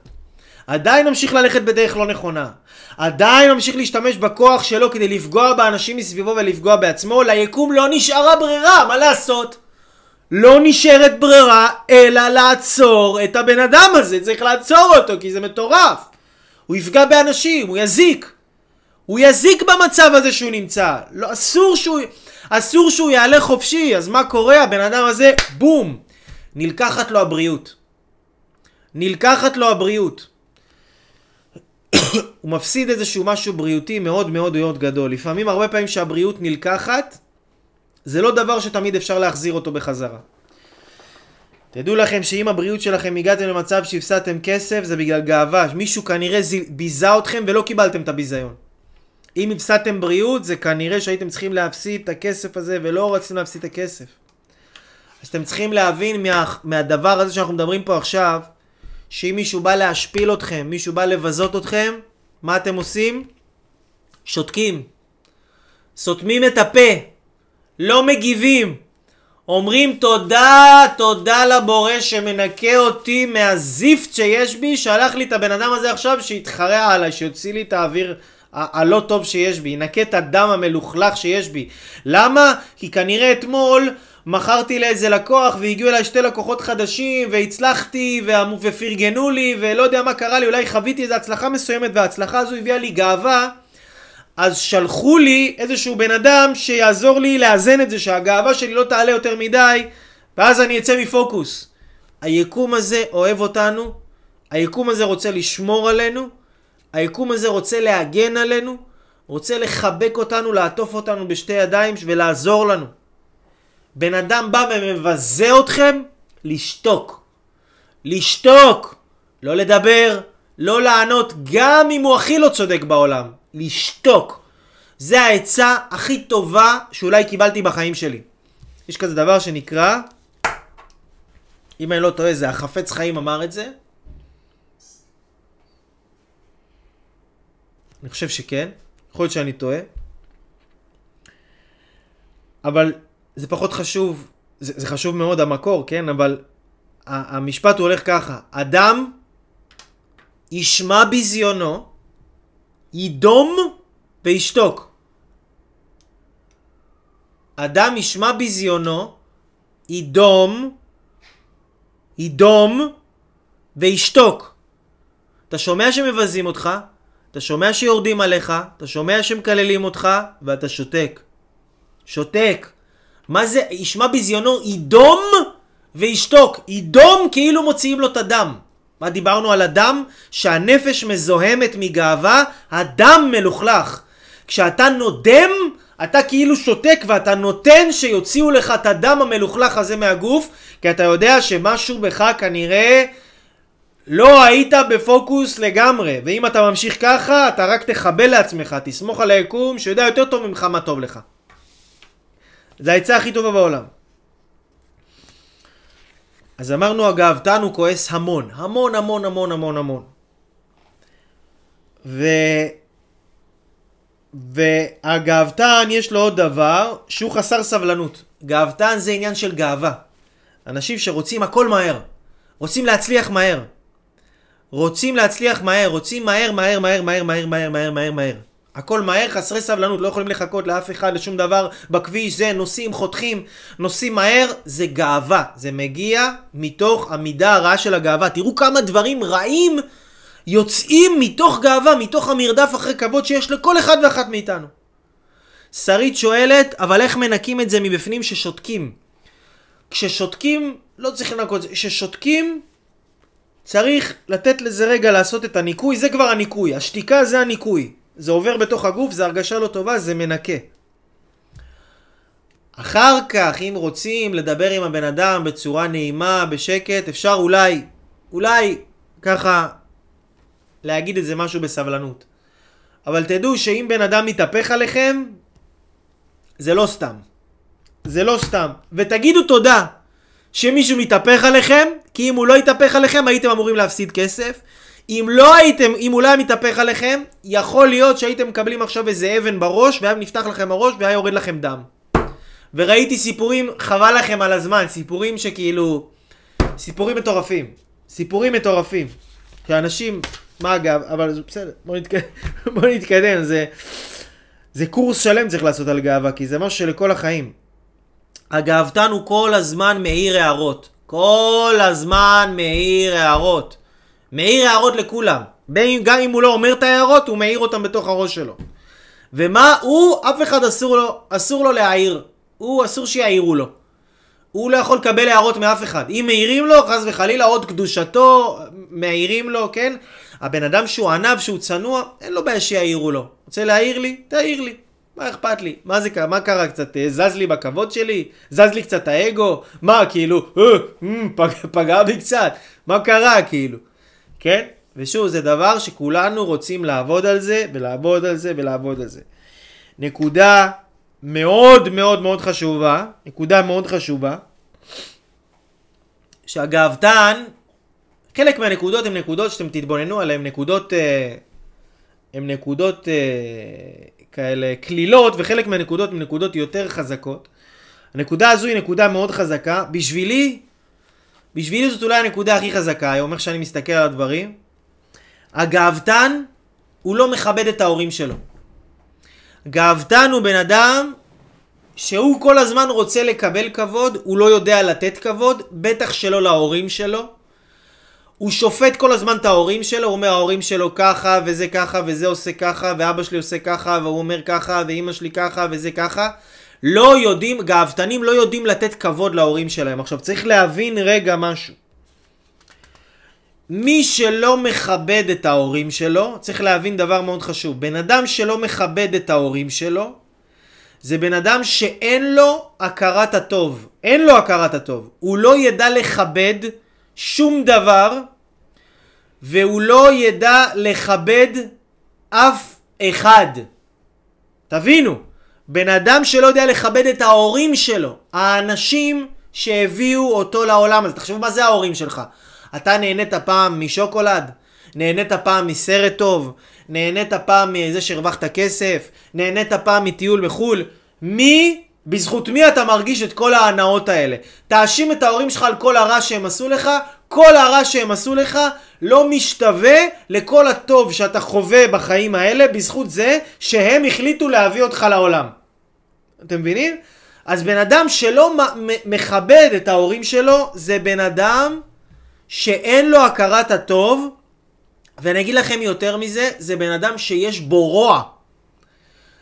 עדיין ממשיך ללכת בדרך לא נכונה, עדיין ממשיך להשתמש בכוח שלו כדי לפגוע באנשים מסביבו ולפגוע בעצמו, ליקום לא נשארה ברירה, מה לעשות? לא נשארת ברירה, אלא לעצור את הבן אדם הזה. צריך לעצור אותו, כי זה מטורף. הוא יפגע באנשים, הוא יזיק. הוא יזיק במצב הזה שהוא נמצא. לא, אסור שהוא, אסור שהוא יעלה חופשי. אז מה קורה? הבן אדם הזה, בום, נלקחת לו הבריאות. נלקחת לו הבריאות. הוא מפסיד איזשהו משהו בריאותי מאוד מאוד מאוד גדול. לפעמים, הרבה פעמים שהבריאות נלקחת, זה לא דבר שתמיד אפשר להחזיר אותו בחזרה. תדעו לכם שאם הבריאות שלכם הגעתם למצב שהפסדתם כסף, זה בגלל גאווה. מישהו כנראה ביזה אתכם ולא קיבלתם את הביזיון. אם הפסדתם בריאות, זה כנראה שהייתם צריכים להפסיד את הכסף הזה, ולא רציתם להפסיד את הכסף. אז אתם צריכים להבין מה, מהדבר הזה שאנחנו מדברים פה עכשיו, שאם מישהו בא להשפיל אתכם, מישהו בא לבזות אתכם, מה אתם עושים? שותקים, סותמים את הפה, לא מגיבים, אומרים תודה, תודה לבורא שמנקה אותי מהזיפט שיש בי, שהלך לי את הבן אדם הזה עכשיו שיתחרה עליי, שיוציא לי את האוויר הלא טוב שיש בי, ינקה את הדם המלוכלך שיש בי. למה? כי כנראה אתמול מכרתי לאיזה לקוח והגיעו אליי שתי לקוחות חדשים והצלחתי ופרגנו לי ולא יודע מה קרה לי, אולי חוויתי איזו הצלחה מסוימת וההצלחה הזו הביאה לי גאווה, אז שלחו לי איזשהו בן אדם שיעזור לי לאזן את זה, שהגאווה שלי לא תעלה יותר מדי ואז אני אצא מפוקוס. היקום הזה אוהב אותנו, היקום הזה רוצה לשמור עלינו, היקום הזה רוצה להגן עלינו, רוצה לחבק אותנו, לעטוף אותנו בשתי ידיים ולעזור לנו. בן אדם בא ומבזה אתכם, לשתוק. לשתוק, לא לדבר, לא לענות, גם אם הוא הכי לא צודק בעולם. לשתוק. זה העצה הכי טובה שאולי קיבלתי בחיים שלי. יש כזה דבר שנקרא, אם אני לא טועה, זה החפץ חיים אמר את זה. אני חושב שכן, יכול להיות שאני טועה. אבל זה פחות חשוב, זה, זה חשוב מאוד המקור, כן? אבל המשפט הוא הולך ככה, אדם ישמע בזיונו, ידום וישתוק. אדם ישמע בזיונו, ידום, ידום וישתוק. אתה שומע שמבזים אותך, אתה שומע שיורדים עליך, אתה שומע שמקללים אותך, ואתה שותק. שותק. מה זה? ישמע בזיונו, ידום וישתוק. ידום כאילו מוציאים לו את הדם. מה דיברנו על הדם? שהנפש מזוהמת מגאווה, הדם מלוכלך. כשאתה נודם, אתה כאילו שותק ואתה נותן שיוציאו לך את הדם המלוכלך הזה מהגוף, כי אתה יודע שמשהו בך כנראה לא היית בפוקוס לגמרי. ואם אתה ממשיך ככה, אתה רק תחבל לעצמך, תסמוך על היקום שיודע יותר טוב ממך מה טוב לך. זה העצה הכי טובה בעולם. אז אמרנו, הגאוותן הוא כועס המון, המון, המון, המון, המון, המון. ו... והגאוותן יש לו עוד דבר שהוא חסר סבלנות. גאוותן זה עניין של גאווה. אנשים שרוצים הכל מהר, רוצים להצליח מהר. רוצים להצליח מהר, רוצים מהר, מהר, מהר, מהר, מהר, מהר, מהר, מהר, מהר. הכל מהר, חסרי סבלנות, לא יכולים לחכות לאף אחד, לשום דבר, בכביש זה, נוסעים, חותכים, נוסעים מהר, זה גאווה. זה מגיע מתוך המידה הרעה של הגאווה. תראו כמה דברים רעים יוצאים מתוך גאווה, מתוך המרדף אחרי כבוד שיש לכל אחד ואחת מאיתנו. שרית שואלת, אבל איך מנקים את זה מבפנים ששותקים? כששותקים, לא צריך לנקות, כששותקים, צריך לתת לזה רגע לעשות את הניקוי, זה כבר הניקוי, השתיקה זה הניקוי. זה עובר בתוך הגוף, זה הרגשה לא טובה, זה מנקה. אחר כך, אם רוצים לדבר עם הבן אדם בצורה נעימה, בשקט, אפשר אולי, אולי ככה להגיד את זה משהו בסבלנות. אבל תדעו שאם בן אדם מתהפך עליכם, זה לא סתם. זה לא סתם. ותגידו תודה שמישהו מתהפך עליכם, כי אם הוא לא יתהפך עליכם, הייתם אמורים להפסיד כסף. אם לא הייתם, אם אולי מתהפך עליכם, יכול להיות שהייתם מקבלים עכשיו איזה אבן בראש, והיה נפתח לכם הראש והיה יורד לכם דם. וראיתי סיפורים, חבל לכם על הזמן, סיפורים שכאילו, סיפורים מטורפים, סיפורים מטורפים. שאנשים, מה אגב, אבל זה בסדר, בוא נתקדם, בוא נתקדם, זה, זה קורס שלם צריך לעשות על גאווה, כי זה משהו שלכל החיים. הגאוותן הוא כל הזמן מאיר הערות, כל הזמן מאיר הערות. מאיר הערות לכולם, גם אם הוא לא אומר את ההערות, הוא מאיר אותם בתוך הראש שלו. ומה הוא? אף אחד אסור לו, אסור לו להעיר, הוא אסור שיעירו לו. הוא לא יכול לקבל הערות מאף אחד. אם מאירים לו, חס וחלילה, עוד קדושתו, מאירים לו, כן? הבן אדם שהוא ענב, שהוא צנוע, אין לו בעיה שיעירו לו. רוצה להעיר לי? תעיר לי. מה אכפת לי? מה זה קרה? מה קרה? קצת זז לי בכבוד שלי? זז לי קצת האגו? מה, כאילו, פגע בי קצת? מה קרה, כאילו? כן? ושוב, זה דבר שכולנו רוצים לעבוד על זה, ולעבוד על זה, ולעבוד על זה. נקודה מאוד מאוד מאוד חשובה, נקודה מאוד חשובה, שהגאוותן, חלק מהנקודות הן נקודות שאתם תתבוננו עליהן, נקודות, הם נקודות כאלה כלילות, וחלק מהנקודות הן נקודות יותר חזקות. הנקודה הזו היא נקודה מאוד חזקה. בשבילי, בשבילי זאת אולי הנקודה הכי חזקה. היא אומר שאני מסתכל על הדברים. הגאוותן הוא לא מכבד את ההורים שלו. הגאוותן הוא בן אדם שהוא כל הזמן רוצה לקבל כבוד, הוא לא יודע לתת כבוד, בטח שלא להורים שלו. הוא שופט כל הזמן את ההורים שלו, הוא אומר ההורים שלו ככה וזה ככה וזה עושה ככה ואבא שלי עושה ככה והוא אומר ככה ואמא שלי ככה וזה ככה. לא יודעים, גאוותנים לא יודעים לתת כבוד להורים שלהם. עכשיו צריך להבין רגע משהו. מי שלא מכבד את ההורים שלו, צריך להבין דבר מאוד חשוב. בן אדם שלא מכבד את ההורים שלו, זה בן אדם שאין לו הכרת הטוב. אין לו הכרת הטוב. הוא לא ידע לכבד שום דבר, והוא לא ידע לכבד אף אחד. תבינו, בן אדם שלא יודע לכבד את ההורים שלו, האנשים שהביאו אותו לעולם הזה. תחשבו מה זה ההורים שלך. אתה נהנית פעם משוקולד, נהנית פעם מסרט טוב, נהנית פעם מזה שהרווחת כסף, נהנית פעם מטיול מחול. מי, בזכות מי אתה מרגיש את כל ההנאות האלה? תאשים את ההורים שלך על כל הרע שהם עשו לך. כל הרע שהם עשו לך לא משתווה לכל הטוב שאתה חווה בחיים האלה בזכות זה שהם החליטו להביא אותך לעולם. אתם מבינים? אז בן אדם שלא מכבד את ההורים שלו זה בן אדם שאין לו הכרת הטוב, ואני אגיד לכם יותר מזה, זה בן אדם שיש בו רוע.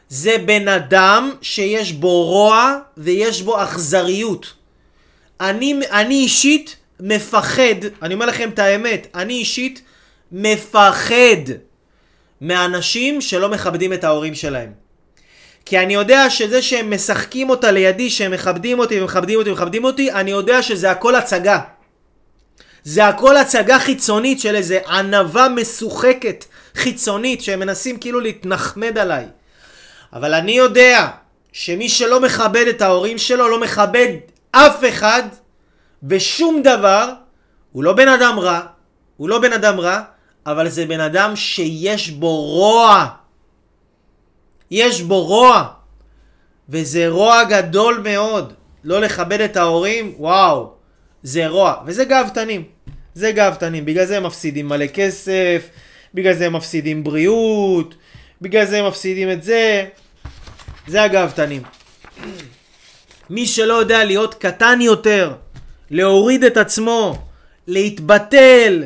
זה בן אדם שיש בו רוע ויש בו אכזריות. אני, אני אישית מפחד, אני אומר לכם את האמת, אני אישית מפחד מאנשים שלא מכבדים את ההורים שלהם. כי אני יודע שזה שהם משחקים אותה לידי, שהם מכבדים אותי ומכבדים אותי ומכבדים אותי, אני יודע שזה הכל הצגה. זה הכל הצגה חיצונית של איזה ענבה משוחקת חיצונית שהם מנסים כאילו להתנחמד עליי. אבל אני יודע שמי שלא מכבד את ההורים שלו לא מכבד אף אחד בשום דבר. הוא לא בן אדם רע, הוא לא בן אדם רע, אבל זה בן אדם שיש בו רוע. יש בו רוע, וזה רוע גדול מאוד. לא לכבד את ההורים, וואו, זה רוע, וזה גאוותנים. זה גאוותנים, בגלל זה הם מפסידים מלא כסף, בגלל זה הם מפסידים בריאות, בגלל זה הם מפסידים את זה. זה הגאוותנים. מי שלא יודע להיות קטן יותר, להוריד את עצמו, להתבטל,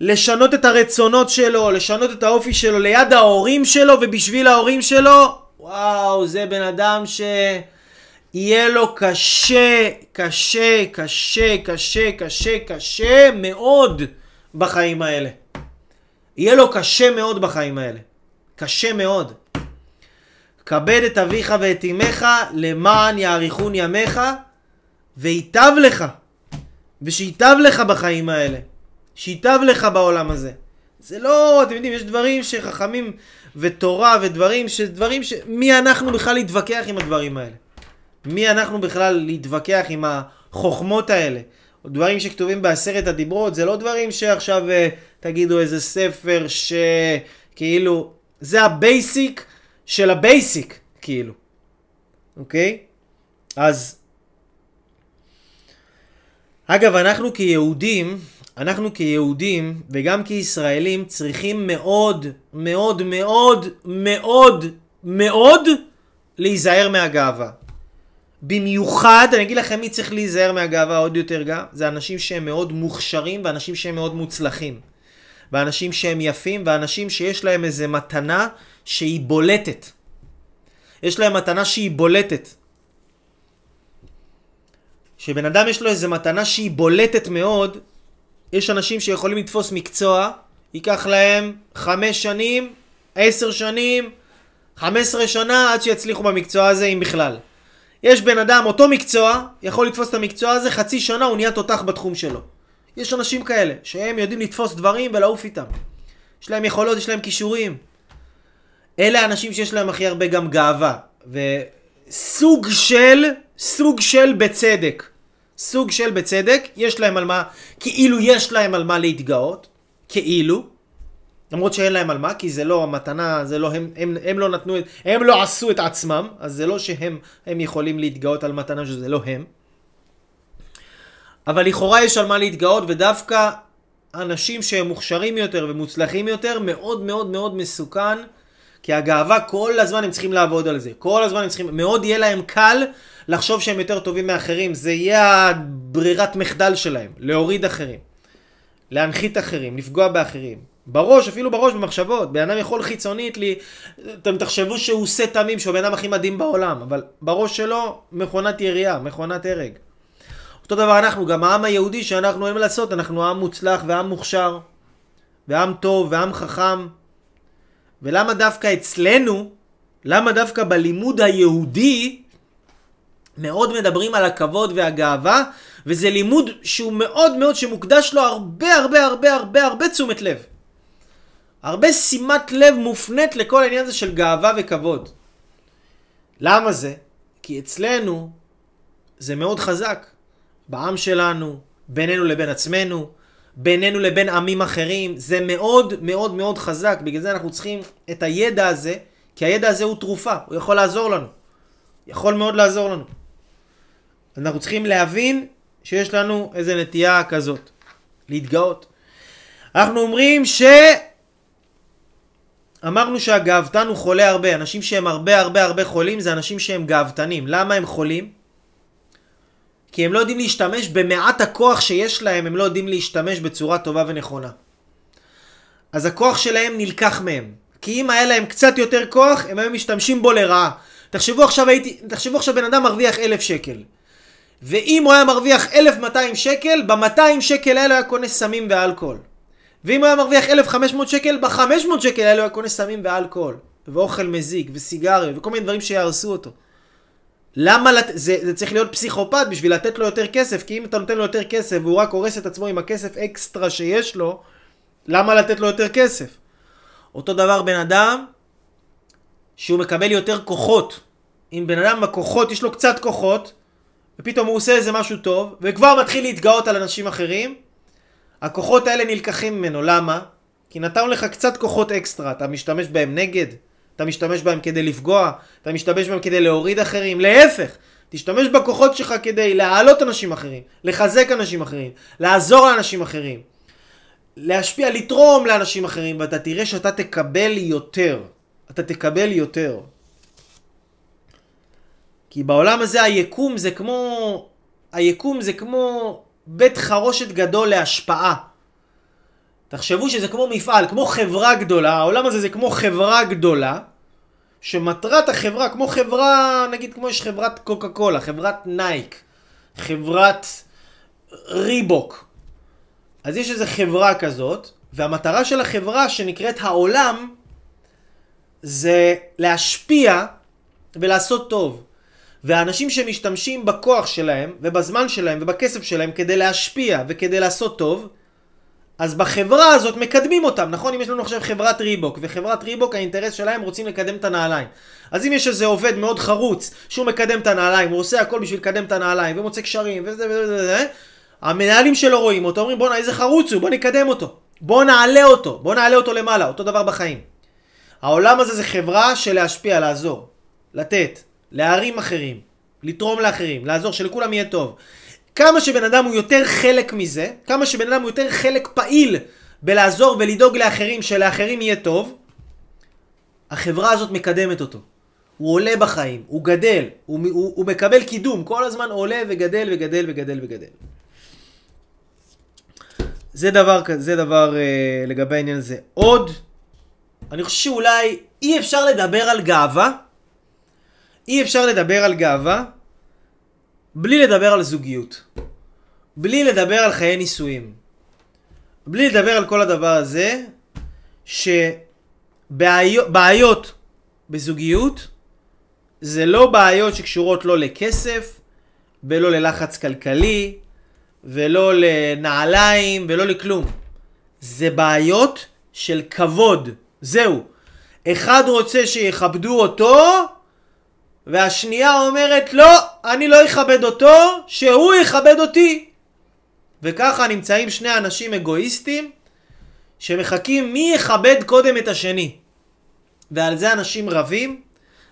לשנות את הרצונות שלו, לשנות את האופי שלו ליד ההורים שלו ובשביל ההורים שלו, וואו, זה בן אדם ש... יהיה לו קשה, קשה, קשה, קשה, קשה, קשה מאוד בחיים האלה. יהיה לו קשה מאוד בחיים האלה. קשה מאוד. כבד את אביך ואת אמך למען יאריכון ימיך וייטב לך. ושייטב לך בחיים האלה. שייטב לך בעולם הזה. זה לא, אתם יודעים, יש דברים שחכמים ותורה ודברים שדברים ש... מי אנחנו בכלל להתווכח עם הדברים האלה? מי אנחנו בכלל להתווכח עם החוכמות האלה? דברים שכתובים בעשרת הדיברות, זה לא דברים שעכשיו תגידו איזה ספר שכאילו, זה הבייסיק של הבייסיק, כאילו. אוקיי? אז, אגב, אנחנו כיהודים, אנחנו כיהודים וגם כישראלים צריכים מאוד, מאוד, מאוד, מאוד, מאוד להיזהר מהגאווה. במיוחד, אני אגיד לכם מי צריך להיזהר מהגאווה עוד יותר גם, זה אנשים שהם מאוד מוכשרים ואנשים שהם מאוד מוצלחים. ואנשים שהם יפים ואנשים שיש להם איזה מתנה שהיא בולטת. יש להם מתנה שהיא בולטת. שבן אדם יש לו איזה מתנה שהיא בולטת מאוד, יש אנשים שיכולים לתפוס מקצוע, ייקח להם חמש שנים, עשר שנים, חמש עשרה שנה עד שיצליחו במקצוע הזה אם בכלל. יש בן אדם, אותו מקצוע, יכול לתפוס את המקצוע הזה, חצי שנה הוא נהיה תותח בתחום שלו. יש אנשים כאלה, שהם יודעים לתפוס דברים ולעוף איתם. יש להם יכולות, יש להם כישורים. אלה האנשים שיש להם הכי הרבה גם גאווה. וסוג של, סוג של בצדק. סוג של בצדק, יש להם על מה, כאילו יש להם על מה להתגאות. כאילו, למרות שאין להם על מה, כי זה לא המתנה, זה לא, הם, הם, הם לא נתנו, הם לא עשו את עצמם, אז זה לא שהם הם יכולים להתגאות על מתנה, שזה לא הם. אבל לכאורה יש על מה להתגאות, ודווקא אנשים שהם מוכשרים יותר ומוצלחים יותר, מאוד מאוד מאוד מסוכן, כי הגאווה כל הזמן הם צריכים לעבוד על זה, כל הזמן הם צריכים, מאוד יהיה להם קל לחשוב שהם יותר טובים מאחרים, זה יהיה הברירת מחדל שלהם, להוריד אחרים, להנחית אחרים, לפגוע באחרים. בראש, אפילו בראש, במחשבות. בן אדם יכול חיצונית לי, אתם תחשבו שהוא עושה תמים, שהוא בן אדם הכי מדהים בעולם, אבל בראש שלו מכונת ירייה, מכונת הרג. אותו דבר אנחנו, גם העם היהודי שאנחנו אוהבים לעשות, אנחנו עם מוצלח ועם מוכשר, ועם טוב ועם חכם. ולמה דווקא אצלנו, למה דווקא בלימוד היהודי, מאוד מדברים על הכבוד והגאווה, וזה לימוד שהוא מאוד מאוד שמוקדש לו הרבה הרבה הרבה הרבה הרבה תשומת לב. הרבה שימת לב מופנית לכל העניין הזה של גאווה וכבוד. למה זה? כי אצלנו זה מאוד חזק. בעם שלנו, בינינו לבין עצמנו, בינינו לבין עמים אחרים, זה מאוד מאוד מאוד חזק. בגלל זה אנחנו צריכים את הידע הזה, כי הידע הזה הוא תרופה, הוא יכול לעזור לנו. יכול מאוד לעזור לנו. אנחנו צריכים להבין שיש לנו איזה נטייה כזאת, להתגאות. אנחנו אומרים ש... אמרנו שהגאוותן הוא חולה הרבה. אנשים שהם הרבה הרבה הרבה חולים זה אנשים שהם גאוותנים. למה הם חולים? כי הם לא יודעים להשתמש במעט הכוח שיש להם, הם לא יודעים להשתמש בצורה טובה ונכונה. אז הכוח שלהם נלקח מהם. כי אם היה להם קצת יותר כוח, הם היו משתמשים בו לרעה. תחשבו עכשיו, הייתי, תחשבו עכשיו בן אדם מרוויח אלף שקל. ואם הוא היה מרוויח אלף מאתיים שקל, ב-מאתיים שקל האלה היה קונה סמים ואלכוהול. ואם הוא היה מרוויח אלף וחמש מאות שקל, ב-חמש מאות שקל האלו היה קונה סמים ואלכוהול, ואוכל מזיק, וסיגריה, וכל מיני דברים שיהרסו אותו. למה לת... זה, זה צריך להיות פסיכופת בשביל לתת לו יותר כסף, כי אם אתה נותן לו יותר כסף, והוא רק הורס את עצמו עם הכסף אקסטרה שיש לו, למה לתת לו יותר כסף? אותו דבר בן אדם, שהוא מקבל יותר כוחות. אם בן אדם בכוחות, יש לו קצת כוחות, ופתאום הוא עושה איזה משהו טוב, וכבר מתחיל להתגאות על אנשים אחרים, הכוחות האלה נלקחים ממנו. למה? כי נתנו לך קצת כוחות אקסטרה. אתה משתמש בהם נגד, אתה משתמש בהם כדי לפגוע, אתה משתמש בהם כדי להוריד אחרים. להפך, תשתמש בכוחות שלך כדי להעלות אנשים אחרים, לחזק אנשים אחרים, לעזור לאנשים אחרים, להשפיע, לתרום לאנשים אחרים, ואתה תראה שאתה תקבל יותר. אתה תקבל יותר. כי בעולם הזה היקום זה כמו... היקום זה כמו... בית חרושת גדול להשפעה. תחשבו שזה כמו מפעל, כמו חברה גדולה. העולם הזה זה כמו חברה גדולה, שמטרת החברה, כמו חברה, נגיד כמו יש חברת קוקה קולה, חברת נייק, חברת ריבוק. אז יש איזו חברה כזאת, והמטרה של החברה שנקראת העולם, זה להשפיע ולעשות טוב. והאנשים שמשתמשים בכוח שלהם, ובזמן שלהם, ובכסף שלהם, כדי להשפיע וכדי לעשות טוב, אז בחברה הזאת מקדמים אותם, נכון? אם יש לנו עכשיו חברת ריבוק, וחברת ריבוק, האינטרס שלהם רוצים לקדם את הנעליים. אז אם יש איזה עובד מאוד חרוץ, שהוא מקדם את הנעליים, הוא עושה הכל בשביל לקדם את הנעליים, ומוצא קשרים, וזה וזה וזה וזה, המנהלים שלו רואים אותו, אומרים, בוא, איזה חרוץ הוא, בוא נקדם אותו, בוא נעלה אותו, בוא נעלה אותו למעלה, אותו דבר בחיים. העולם הזה זה חברה של להשפיע, לעזור, לתת. להרים אחרים, לתרום לאחרים, לעזור שלכולם יהיה טוב. כמה שבן אדם הוא יותר חלק מזה, כמה שבן אדם הוא יותר חלק פעיל בלעזור ולדאוג לאחרים, שלאחרים יהיה טוב, החברה הזאת מקדמת אותו. הוא עולה בחיים, הוא גדל, הוא, הוא, הוא מקבל קידום, כל הזמן עולה וגדל וגדל וגדל וגדל. זה דבר, זה דבר אה, לגבי העניין הזה. עוד, אני חושב שאולי אי אפשר לדבר על גאווה, אי אפשר לדבר על גאווה בלי לדבר על זוגיות, בלי לדבר על חיי נישואים, בלי לדבר על כל הדבר הזה, שבעיות בזוגיות זה לא בעיות שקשורות לא לכסף ולא ללחץ כלכלי ולא לנעליים ולא לכלום. זה בעיות של כבוד. זהו. אחד רוצה שיכבדו אותו, והשנייה אומרת, לא, אני לא אכבד אותו, שהוא יכבד אותי. וככה נמצאים שני אנשים אגואיסטים, שמחכים מי יכבד קודם את השני. ועל זה אנשים רבים,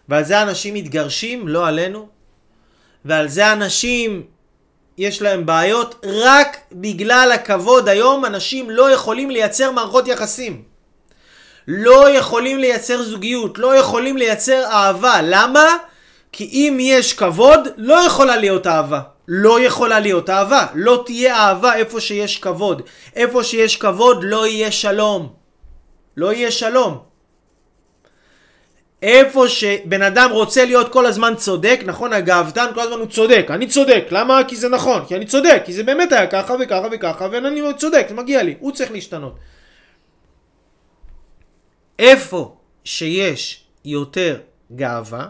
ועל זה אנשים מתגרשים, לא עלינו, ועל זה אנשים יש להם בעיות, רק בגלל הכבוד. היום אנשים לא יכולים לייצר מערכות יחסים, לא יכולים לייצר זוגיות, לא יכולים לייצר אהבה. למה? כי אם יש כבוד, לא יכולה להיות אהבה. לא יכולה להיות אהבה. לא תהיה אהבה איפה שיש כבוד. איפה שיש כבוד לא יהיה שלום. לא יהיה שלום. איפה שבן אדם רוצה להיות כל הזמן צודק, נכון? הגאוותן כל הזמן הוא צודק. אני צודק. למה? כי זה נכון. כי אני צודק. כי זה באמת היה ככה וככה וככה, ואני צודק. זה מגיע לי. הוא צריך להשתנות. איפה שיש יותר גאווה,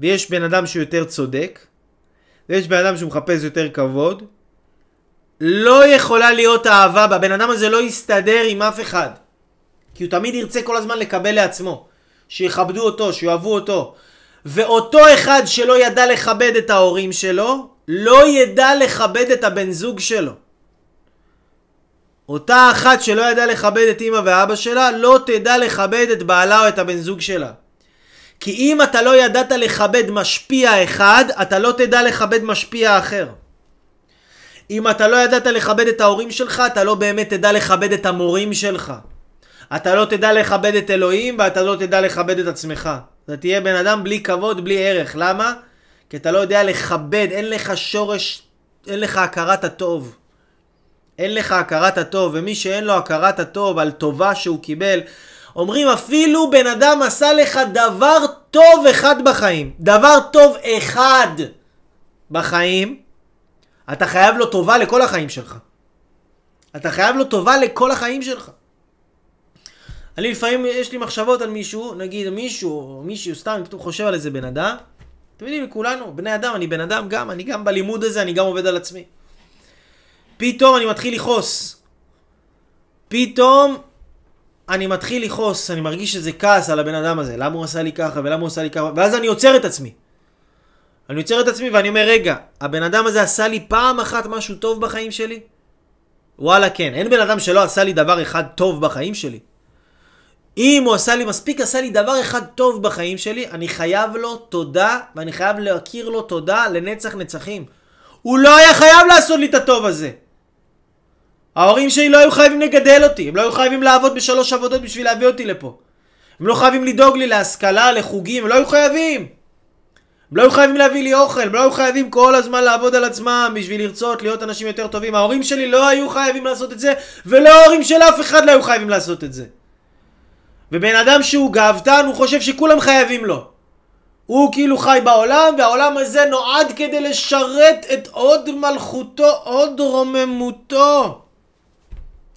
ויש בן אדם שהוא יותר צודק, ויש בן אדם שהוא מחפש יותר כבוד, לא יכולה להיות אהבה. בבן אדם הזה לא יסתדר עם אף אחד, כי הוא תמיד ירצה כל הזמן לקבל לעצמו, שיכבדו אותו, שיאהבו אותו. ואותו אחד שלא ידע לכבד את ההורים שלו, לא ידע לכבד את הבן זוג שלו. אותה אחת שלא ידע לכבד את אמא ואבא שלה, לא תדע לכבד את בעלה או את הבן זוג שלה. כי אם אתה לא ידעת לכבד משפיע אחד, אתה לא תדע לכבד משפיע אחר. אם אתה לא ידעת לכבד את ההורים שלך, אתה לא באמת תדע לכבד את המורים שלך. אתה לא תדע לכבד את אלוהים, ואתה לא תדע לכבד את עצמך. אתה תהיה בן אדם בלי כבוד, בלי ערך. למה? כי אתה לא יודע לכבד, אין לך שורש, אין לך הכרת הטוב. אין לך הכרת הטוב, ומי שאין לו הכרת הטוב על טובה שהוא קיבל, אומרים אפילו בן אדם עשה לך דבר טוב אחד בחיים, דבר טוב אחד בחיים, אתה חייב לו טובה לכל החיים שלך. אתה חייב לו טובה לכל החיים שלך. אני לפעמים יש לי מחשבות על מישהו, נגיד מישהו, מישהו סתם פתאום חושב על איזה בן אדם, אתם יודעים, כולנו, בני אדם, אני בן אדם גם, אני גם בלימוד הזה, אני גם עובד על עצמי. פתאום אני מתחיל לחוס. פתאום אני מתחיל לחוס, אני מרגיש שזה כעס על הבן אדם הזה. למה הוא עשה לי ככה ולמה הוא עשה לי ככה? ואז אני יוצר את עצמי. אני יוצר את עצמי ואני אומר, רגע, הבן אדם הזה עשה לי פעם אחת משהו טוב בחיים שלי? וואלה כן, אין בן אדם שלא עשה לי דבר אחד טוב בחיים שלי. אם הוא עשה לי מספיק, עשה לי דבר אחד טוב בחיים שלי, אני חייב לו תודה ואני חייב להכיר לו תודה לנצח נצחים. הוא לא היה חייב לעשות לי את הטוב הזה. ההורים שלי לא היו חייבים לגדל אותי, הם לא היו חייבים לעבוד בשלוש עבודות בשביל להביא אותי לפה. הם לא חייבים לדאוג לי להשכלה, לחוגים, הם לא היו חייבים. הם לא היו חייבים להביא לי אוכל, הם לא היו חייבים כל הזמן לעבוד על עצמם בשביל לרצות להיות אנשים יותר טובים. ההורים שלי לא היו חייבים לעשות את זה, ולא ההורים של אף אחד לא היו חייבים לעשות את זה. ובן אדם שהוא גאוותן, הוא חושב שכולם חייבים לו. הוא כאילו חי בעולם, והעולם הזה נועד כדי לשרת את עוד מלכותו, עוד רוממותו.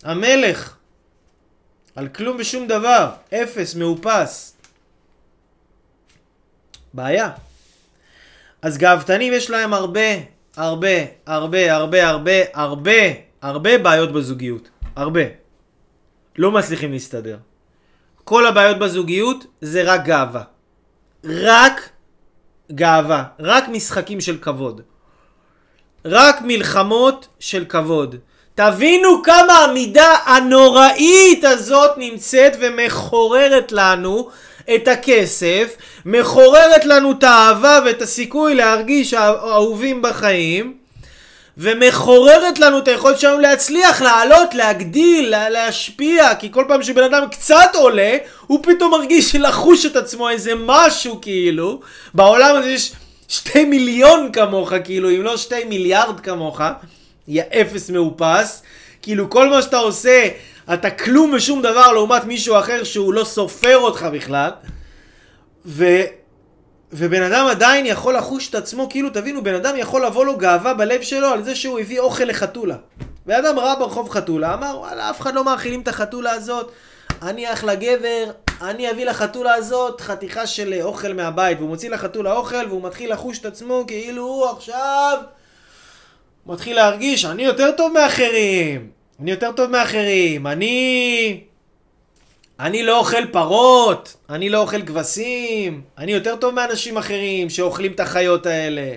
המלך, על כלום ושום דבר, אפס, מאופס. בעיה. אז גאוותנים יש להם הרבה, הרבה, הרבה, הרבה, הרבה, הרבה, הרבה בעיות בזוגיות. הרבה. לא מצליחים להסתדר. כל הבעיות בזוגיות זה רק גאווה. רק גאווה, רק משחקים של כבוד, רק מלחמות של כבוד. תבינו כמה המידה הנוראית הזאת נמצאת ומחוררת לנו את הכסף, מחוררת לנו את האהבה ואת הסיכוי להרגיש אהובים בחיים, ומחוררת לנו את היכולת שלנו להצליח, לעלות, להגדיל, להשפיע. כי כל פעם שבן אדם קצת עולה, הוא פתאום מרגיש לחוש את עצמו איזה משהו כאילו. בעולם הזה יש שתי מיליון כמוך כאילו, אם לא שתי מיליארד כמוך. יא אפס מאופס. כאילו כל מה שאתה עושה, אתה כלום ושום דבר לעומת מישהו אחר שהוא לא סופר אותך בכלל. ו... ובן אדם עדיין יכול לחוש את עצמו, כאילו תבינו, בן אדם יכול לבוא לו גאווה בלב שלו על זה שהוא הביא אוכל לחתולה. בן אדם ראה ברחוב חתולה, אמר, וואלה, אף אחד לא מאכילים את החתולה הזאת, אני אחלה גבר, אני אביא לחתולה הזאת חתיכה של אוכל מהבית, והוא מוציא לחתולה אוכל, והוא מתחיל לחוש את עצמו, כאילו הוא עכשיו מתחיל להרגיש, אני יותר טוב מאחרים, אני יותר טוב מאחרים, אני... אני לא אוכל פרות, אני לא אוכל כבשים, אני יותר טוב מאנשים אחרים שאוכלים את החיות האלה.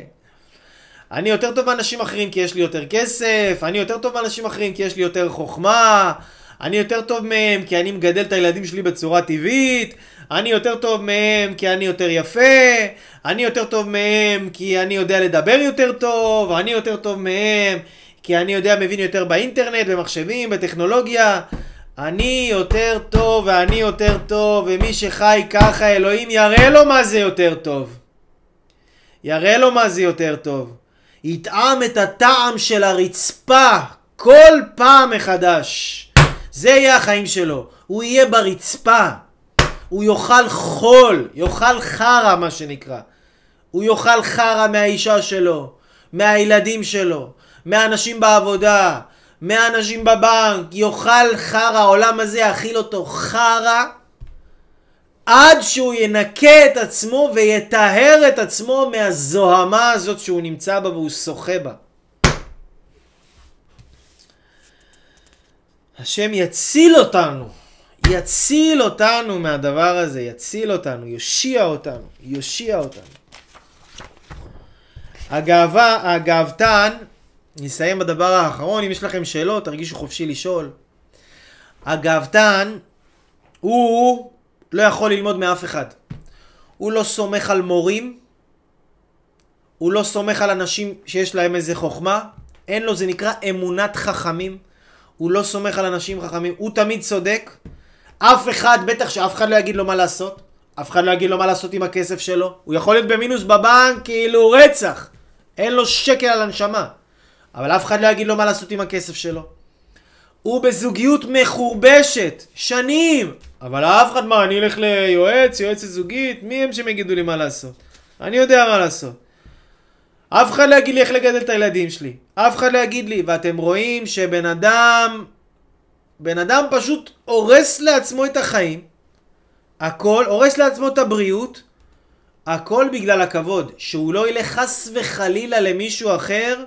אני יותר טוב מאנשים אחרים כי יש לי יותר כסף, אני יותר טוב מאנשים אחרים כי יש לי יותר חוכמה, אני יותר טוב מהם כי אני מגדל את הילדים שלי בצורה טבעית, אני יותר טוב מהם כי אני יותר יפה, אני יותר טוב מהם כי אני יודע לדבר יותר טוב, אני יותר טוב מהם כי אני יודע מבין יותר באינטרנט, במחשבים, בטכנולוגיה, אני יותר טוב ואני יותר טוב, ומי שחי ככה אלוהים יראה לו מה זה יותר טוב. יראה לו מה זה יותר טוב. יטעם את הטעם של הרצפה כל פעם מחדש. זה יהיה החיים שלו. הוא יהיה ברצפה. הוא יאכל חול, יאכל חרה מה שנקרא. הוא יאכל חרה מהאישה שלו, מהילדים שלו, מהאנשים בעבודה, מהאנשים בבנק, יאכל חרה, העולם הזה יאכיל אותו חרה עד שהוא ינקה את עצמו ויטהר את עצמו מהזוהמה הזאת שהוא נמצא בה והוא שוחה בה. השם יציל אותנו, יציל אותנו מהדבר הזה, יציל אותנו, יושיע אותנו, יושיע אותנו. הגאווה, הגאוותן, נסיים בדבר האחרון, אם יש לכם שאלות תרגישו חופשי לשאול. הגאוותן הוא לא יכול ללמוד מאף אחד. הוא לא סומך על מורים, הוא לא סומך על אנשים שיש להם איזה חוכמה, אין לו, זה נקרא אמונת חכמים. הוא לא סומך על אנשים חכמים, הוא תמיד צודק. אף אחד, בטח שאף אחד לא יגיד לו מה לעשות, אף אחד לא יגיד לו מה לעשות עם הכסף שלו. הוא יכול להיות במינוס בבנק כאילו רצח, אין לו שקל על הנשמה, אבל אף אחד לא יגיד לו מה לעשות עם הכסף שלו. הוא בזוגיות מחורבשת שנים, אבל אף אחד, מה, אני אלך ליועץ, יועצת זוגית, מי הם שמגידו לי מה לעשות? אני יודע מה לעשות. אף אחד לא יגיד לי איך לגדל את הילדים שלי, אף אחד לא יגיד לי. ואתם רואים שבן אדם, בן אדם פשוט הורס לעצמו את החיים, הכל, הורס לעצמו את הבריאות, הכל בגלל הכבוד, שהוא לא ילך חס וחלילה למישהו אחר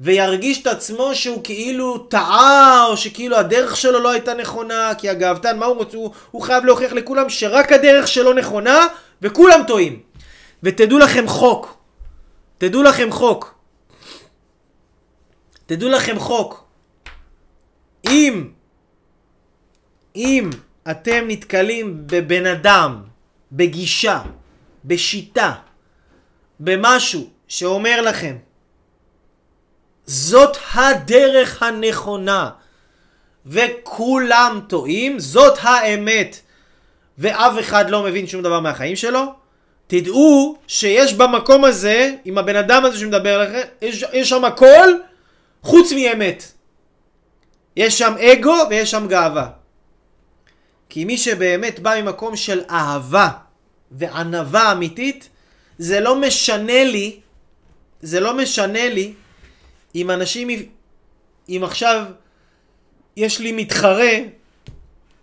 וירגיש את עצמו שהוא כאילו טעה, או שכאילו הדרך שלו לא הייתה נכונה. כי הגאוותן, מה הוא רוצה? הוא, הוא חייב להוכיח לכולם שרק הדרך שלו נכונה וכולם טועים. ותדעו לכם חוק, תדעו לכם חוק, תדעו לכם חוק, אם אם אתם נתקלים בבן אדם, בגישה, בשיטה, במשהו שאומר לכם זאת הדרך הנכונה וכולם טועים, זאת האמת, ואף אחד לא מבין שום דבר מהחיים שלו, תדעו שיש במקום הזה, עם הבן אדם הזה שמדבר לכם, יש, יש שם הכל חוץ מאמת. יש שם אגו ויש שם גאווה. כי מי שבאמת בא ממקום של אהבה וענווה אמיתית, זה לא משנה לי, זה לא משנה לי אם אנשים, אם עכשיו יש לי מתחרה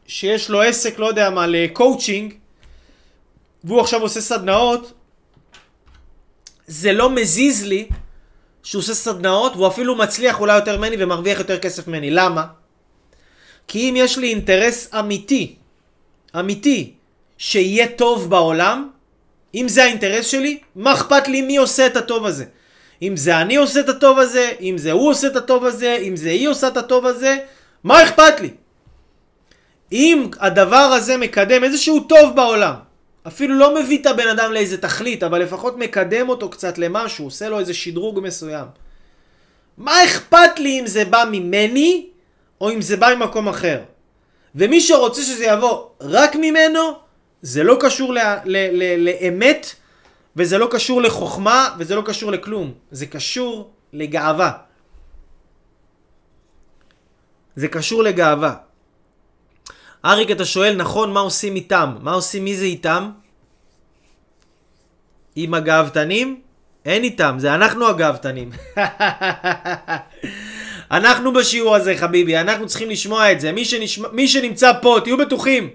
שיש לו עסק, לא יודע מה, לקואוצ'ינג, והוא עכשיו עושה סדנאות, זה לא מזיז לי שהוא עושה סדנאות, והוא אפילו מצליח אולי יותר מני ומרוויח יותר כסף מני. למה? כי אם יש לי אינטרס אמיתי, אמיתי, שיהיה טוב בעולם, אם זה האינטרס שלי, מה אכפת לי מי עושה את הטוב הזה? אם זה אני עושה את הטוב הזה, אם זה הוא עושה את הטוב הזה, אם זה היא עושה את הטוב הזה, מה אכפת לי? אם הדבר הזה מקדם איזשהו טוב בעולם, אפילו לא מביא את הבן אדם לאיזה תכלית, אבל לפחות מקדם אותו קצת למשהו, עושה לו איזה שדרוג מסוים, מה אכפת לי אם זה בא ממני או אם זה בא ממקום אחר? ומי שרוצה שזה יבוא רק ממנו, זה לא קשור ל- ל- ל- לאמת, וזה לא קשור לחוכמה, וזה לא קשור לכלום. זה קשור לגאווה. זה קשור לגאווה. אריק, אתה שואל, נכון, מה עושים איתם? מה עושים, מי זה איתם? עם הגאוותנים? אין איתם, זה אנחנו הגאוותנים. אנחנו בשיעור הזה, חביבי, אנחנו צריכים לשמוע את זה. מי שנשמע, מי שנמצא פה, תהיו בטוחים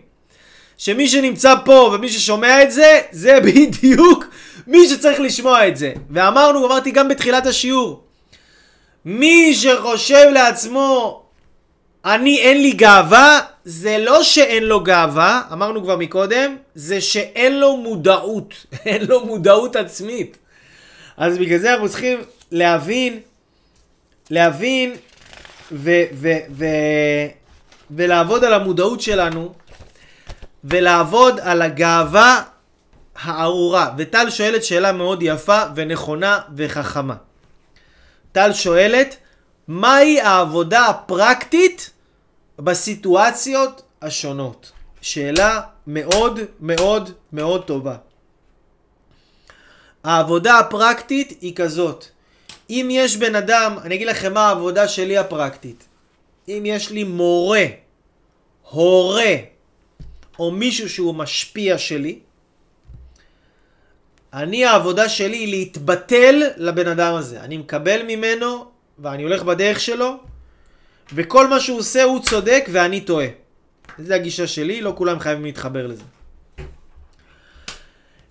שמי שנמצא פה ומי ששומע את זה, זה בדיוק מי שצריך לשמוע את זה. ואמרנו, אמרתי גם בתחילת השיעור, מי שחושב לעצמו אני אין לי גאווה, זה לא שאין לו גאווה, אמרנו כבר מקודם, זה שאין לו מודעות, אין לו מודעות עצמית. אז בגלל זה אנחנו צריכים להבין, להבין ו- ו- ו- ולעבוד על המודעות שלנו, ולעבוד על הגאווה הארורה. וטל שואלת שאלה מאוד יפה ונכונה וחכמה. טל שואלת, מהי העבודה הפרקטית בסיטואציות השונות? שאלה מאוד מאוד מאוד טובה. העבודה הפרקטית היא כזאת. אם יש בן אדם, אני אגיד לכם מה העבודה שלי הפרקטית. אם יש לי מורה, הורה, או מישהו שהוא משפיע שלי, אני העבודה שלי היא להתבטל לבן אדם הזה. אני מקבל ממנו ואני הולך בדרך שלו, וכל מה שהוא עושה הוא צודק ואני טועה. זו הגישה שלי, לא כולם חייבים להתחבר לזה.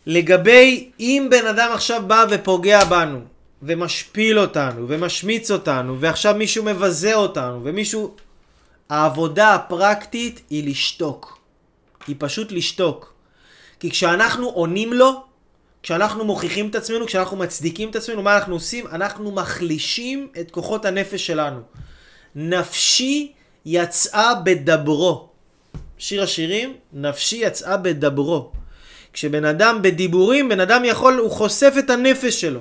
לגבי אם בן אדם עכשיו בא ופוגע בנו, ומשפיל אותנו, ומשמיץ אותנו, ועכשיו מישהו מבזה אותנו, ומישהו... העבודה הפרקטית היא לשתוק. היא פשוט לשתוק. כי כשאנחנו עונים לו, כשאנחנו מוכיחים את עצמנו, כשאנחנו מצדיקים את עצמנו, מה אנחנו עושים? אנחנו מחלישים את כוחות הנפש שלנו. נפשי יצאה בדברו. שיר השירים, נפשי יצאה בדברו. כשבן אדם בדיבורים, בן אדם יכול, הוא חושף את הנפש שלו.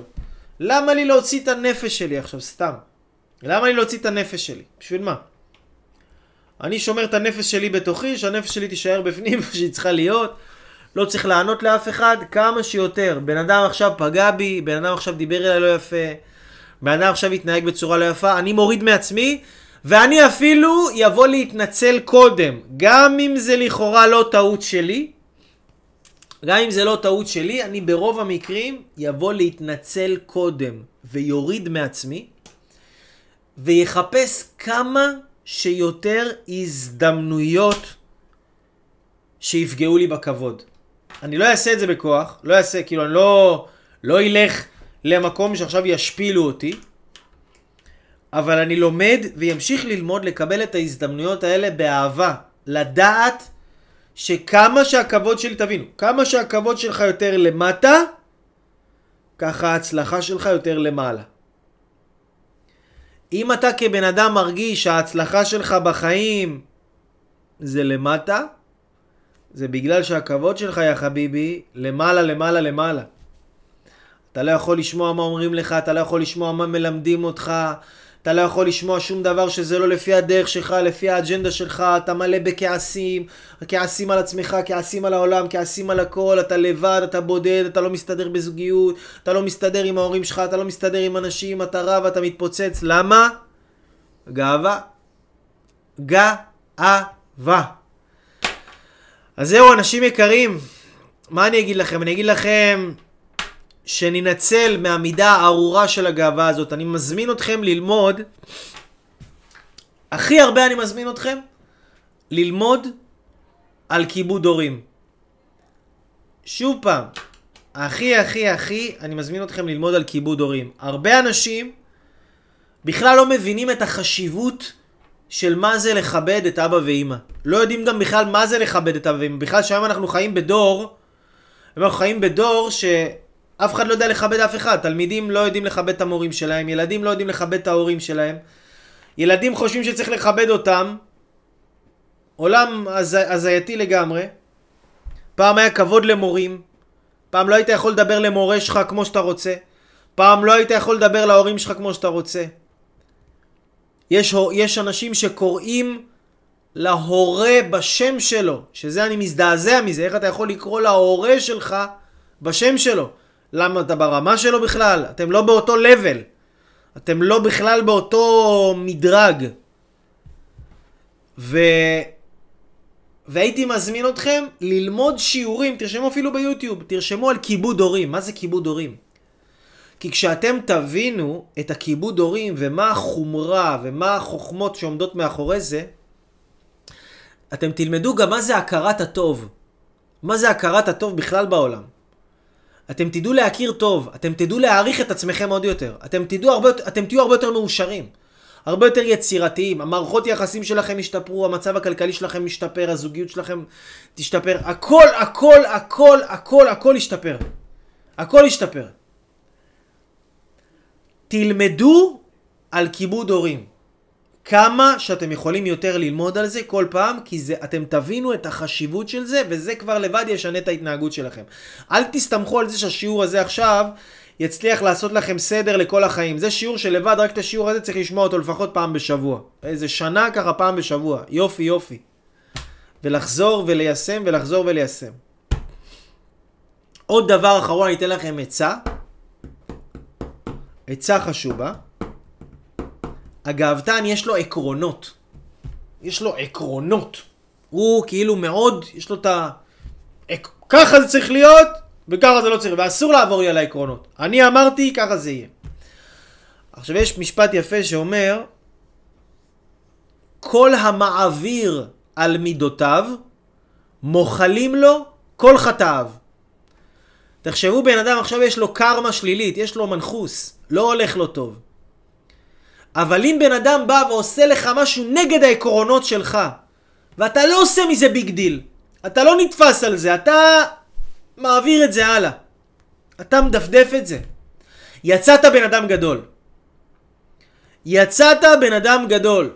למה לי להוציא את הנפש שלי עכשיו? סתם. למה לי להוציא את הנפש שלי? בשביל מה? אני שומר את הנפש שלי בתוכי, שהנפש שלי תישאר בפנים, שהיא צריכה להיות. לא צריך לענות לאף אחד, כמה שיותר. בן אדם עכשיו פגע בי, בן אדם עכשיו דיבר אליי לא יפה, בן אדם עכשיו התנהג בצורה לא יפה, אני מוריד מעצמי, ואני אפילו יבוא להתנצל קודם. גם אם זה לכאורה לא טעות שלי, גם אם זה לא טעות שלי, אני ברוב המקרים יבוא להתנצל קודם, ויוריד מעצמי, ויחפש כמה שיותר הזדמנויות שיפגעו לי בכבוד. אני לא אעשה את זה בכוח, לא אעשה, כאילו אני לא, לא אלך למקום שעכשיו ישפילו אותי, אבל אני לומד וימשיך ללמוד לקבל את ההזדמנויות האלה באהבה, לדעת שכמה שהכבוד שלי, תבינו, כמה שהכבוד שלך יותר למטה, ככה ההצלחה שלך יותר למעלה. אם אתה כבן אדם מרגיש שההצלחה שלך בחיים זה למטה, זה בגלל שהכבוד שלך, יא חביבי, למעלה, למעלה, למעלה. אתה לא יכול לשמוע מה אומרים לך, אתה לא יכול לשמוע מה מלמדים אותך, אתה לא יכול לשמוע שום דבר שזה לא לפי הדרך שלך, לפי האג'נדה שלך, אתה מלא בכעסים, כעסים על עצמך, כעסים על העולם, כעסים על הכל, אתה לבד, אתה בודד, אתה לא מסתדר בזוגיות, אתה לא מסתדר עם ההורים שלך, אתה לא מסתדר עם אנשים, אתה רב, אתה מתפוצץ. למה? גאווה. גאווה. אז זהו, אנשים יקרים, מה אני אגיד לכם? אני אגיד לכם שננצל מהמידה הארורה של הגאווה הזאת. אני מזמין אתכם ללמוד, הכי הרבה אני מזמין אתכם, ללמוד על כיבוד הורים. שוב פעם, הכי הכי הכי אני מזמין אתכם ללמוד על כיבוד הורים. הרבה אנשים בכלל לא מבינים את החשיבות של מה זה לכבד את אבא ואמא. לא יודעים גם בכלל מה זה לכבד את אבא ואמא. בכלל שהיום אנחנו חיים בדור, אנחנו חיים בדור שאף אחד לא יודע לכבד אף אחד. תלמידים לא יודעים לכבד את המורים שלהם, ילדים לא יודעים לכבד את ההורים שלהם. ילדים חושבים שצריך לכבד אותם. עולם הזייתי לגמרי. פעם היה כבוד למורים. פעם לא היית יכול לדבר למורה שלך כמו שאתה רוצה. פעם לא היית יכול לדבר להורים שלך כמו שאתה רוצה. יש, יש אנשים שקוראים להורה בשם שלו, שזה אני מזדעזע מזה, איך אתה יכול לקרוא להורה שלך בשם שלו? למה אתה ברמה שלו בכלל? אתם לא באותו לבל, אתם לא בכלל באותו מדרג. ו... והייתי מזמין אתכם ללמוד שיעורים, תרשמו אפילו ביוטיוב, תרשמו על כיבוד הורים. מה זה כיבוד הורים? כי כשאתם תבינו את הכיבוד הורים ומה החומרה ומה החוכמות שעומדות מאחורי זה, אתם תלמדו גם מה זה הכרת הטוב. מה זה הכרת הטוב בכלל בעולם. אתם תדעו להכיר טוב, אתם תדעו להעריך את עצמכם עוד יותר, אתם תדעו הרבה, אתם תהיו הרבה יותר מאושרים, הרבה יותר יצירתיים, המערכות יחסים שלכם ישתפרו, המצב הכלכלי שלכם ישתפר, הזוגיות שלכם תשתפר, הכל, הכל, הכל, הכל, הכל ישתפר. הכל ישתפר. תלמדו על כיבוד הורים. כמה שאתם יכולים יותר ללמוד על זה כל פעם, כי זה, אתם תבינו את החשיבות של זה, וזה כבר לבד ישנה את ההתנהגות שלכם. אל תסתמכו על זה שהשיעור הזה עכשיו יצליח לעשות לכם סדר לכל החיים. זה שיעור שלבד, רק את השיעור הזה צריך לשמוע אותו לפחות פעם בשבוע. איזה שנה ככה פעם בשבוע. יופי יופי. ולחזור וליישם ולחזור וליישם. עוד דבר אחרון, אני אתן לכם עצה. עצה חשובה. הגאוותן יש לו עקרונות. יש לו עקרונות. הוא כאילו מאוד, יש לו את ה... ככה זה צריך להיות, וככה זה לא צריך, ואסור לעבור על העקרונות. אני אמרתי, ככה זה יהיה. עכשיו יש משפט יפה שאומר, כל המעביר על מידותיו, מוחלים לו כל חטאיו. תחשבו בן אדם, עכשיו יש לו קרמה שלילית, יש לו מנחוס, לא הולך לו טוב. אבל אם בן אדם בא ועושה לך משהו נגד העקרונות שלך, ואתה לא עושה מזה ביג דיל, אתה לא נתפס על זה, אתה מעביר את זה הלאה, אתה מדפדף את זה, יצאת בן אדם גדול. יצאת בן אדם גדול.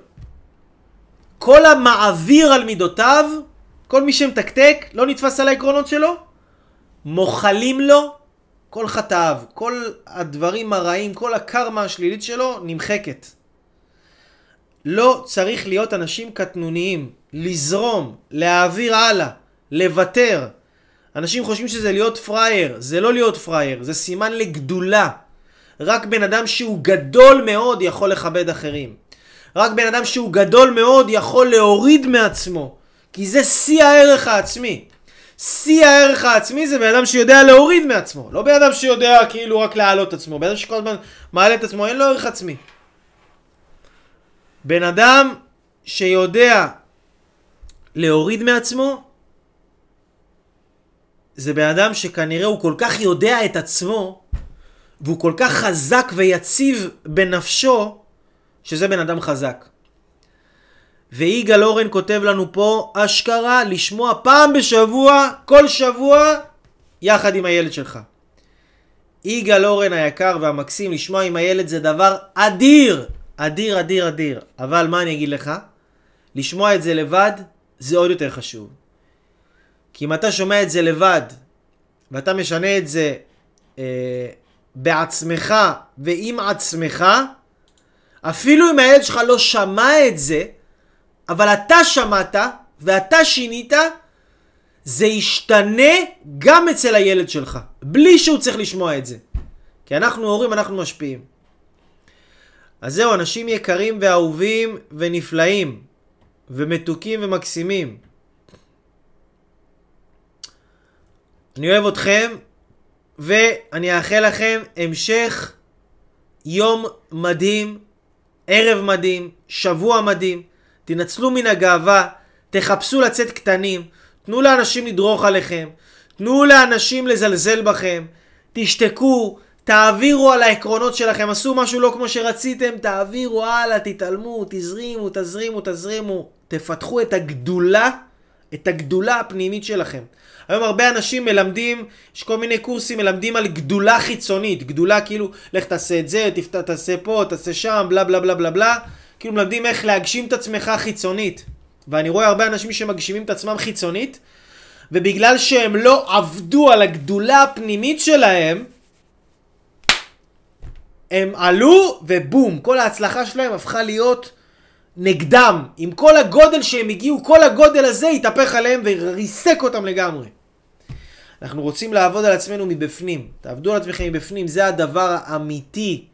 כל המעביר על מידותיו, כל מי שמתקתק, לא נתפס על העקרונות שלו, מוחלים לו כל חטאיו, כל הדברים הרעים, כל הקרמה השלילית שלו נמחקת. לא צריך להיות אנשים קטנוניים, לזרום, להעביר הלאה, לוותר. אנשים חושבים שזה להיות פרייר, זה לא להיות פרייר, זה סימן לגדולה. רק בן אדם שהוא גדול מאוד יכול לכבד אחרים. רק בן אדם שהוא גדול מאוד יכול להוריד מעצמו, כי זה שיא הערך העצמי. שיא הערך העצמי זה בן אדם שיודע להוריד מעצמו, לא בן אדם שיודע כאילו רק להעלות עצמו, בן אדם שכל הזמן מעלה את עצמו, אין לו ערך עצמי. בן אדם שיודע להוריד מעצמו, זה בן אדם שכנראה הוא כל כך יודע את עצמו, והוא כל כך חזק ויציב בנפשו, שזה בן אדם חזק. ויגאל אורן כותב לנו פה, אשכרה לשמוע פעם בשבוע, כל שבוע, יחד עם הילד שלך. יגאל אורן היקר והמקסים, לשמוע עם הילד זה דבר אדיר, אדיר, אדיר, אדיר. אבל מה אני אגיד לך? לשמוע את זה לבד, זה עוד יותר חשוב. כי אם אתה שומע את זה לבד, ואתה משנה את זה אה, בעצמך ועם עצמך, אפילו אם הילד שלך לא שמע את זה, אבל אתה שמעת ואתה שינית, זה ישתנה גם אצל הילד שלך, בלי שהוא צריך לשמוע את זה. כי אנחנו הורים, אנחנו משפיעים. אז זהו, אנשים יקרים ואהובים ונפלאים, ומתוקים ומקסימים. אני אוהב אתכם, ואני אאחל לכם המשך יום מדהים, ערב מדהים, שבוע מדהים. תנצלו מן הגאווה, תחפשו לצאת קטנים, תנו לאנשים לדרוך עליכם, תנו לאנשים לזלזל בכם, תשתקו, תעבירו על העקרונות שלכם, עשו משהו לא כמו שרציתם, תעבירו הלאה, תתעלמו, תזרימו, תזרימו, תזרימו, תפתחו את הגדולה, את הגדולה הפנימית שלכם. היום הרבה אנשים מלמדים, יש כל מיני קורסים, מלמדים על גדולה חיצונית, גדולה כאילו, לך תעשה את זה, תפתח, תעשה פה, תעשה שם, בלה בלה בלה בלה בלה, כאילו מלמדים איך להגשים את עצמך חיצונית. ואני רואה הרבה אנשים שמגשימים את עצמם חיצונית, ובגלל שהם לא עבדו על הגדולה הפנימית שלהם, הם עלו ובום, כל ההצלחה שלהם הפכה להיות נגדם. עם כל הגודל שהם הגיעו, כל הגודל הזה התהפך עליהם וריסק אותם לגמרי. אנחנו רוצים לעבוד על עצמנו מבפנים. תעבדו על עצמכם מבפנים, זה הדבר האמיתי.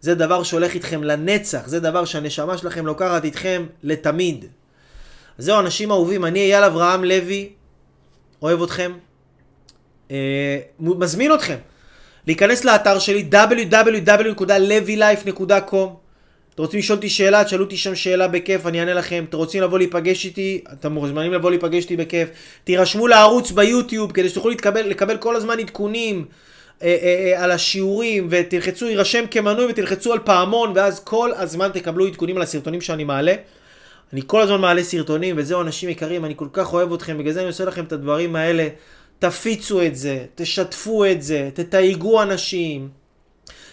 זה דבר שהולך איתכם לנצח, זה דבר שהנשמה שלכם לוקחת איתכם לתמיד. זהו, אנשים אהובים, אני אייל אברהם לוי, אוהב אתכם, אה, מזמין אתכם להיכנס לאתר שלי דאבליו דאבליו דאבליו נקודה לוי לייף נקודה קום. אתם רוצים לשאול אותי שאלה, תשאלו אותי שם שאלה בכיף, אני אענה לכם. אתם רוצים לבוא להיפגש איתי, אתם מוזמנים לבוא להיפגש איתי בכיף. תירשמו לערוץ ביוטיוב כדי שתוכלו להתקבל, לקבל כל הזמן עדכונים על השיעורים, ותלחצו יירשם כמנוי ותלחצו על פעמון, ואז כל הזמן תקבלו עדכונים על הסרטונים שאני מעלה. אני כל הזמן מעלה סרטונים, וזהו אנשים יקרים, אני כל כך אוהב אתכם, בגלל זה אני עושה לכם את הדברים האלה. תפיצו את זה, תשתפו את זה, תתייגו אנשים,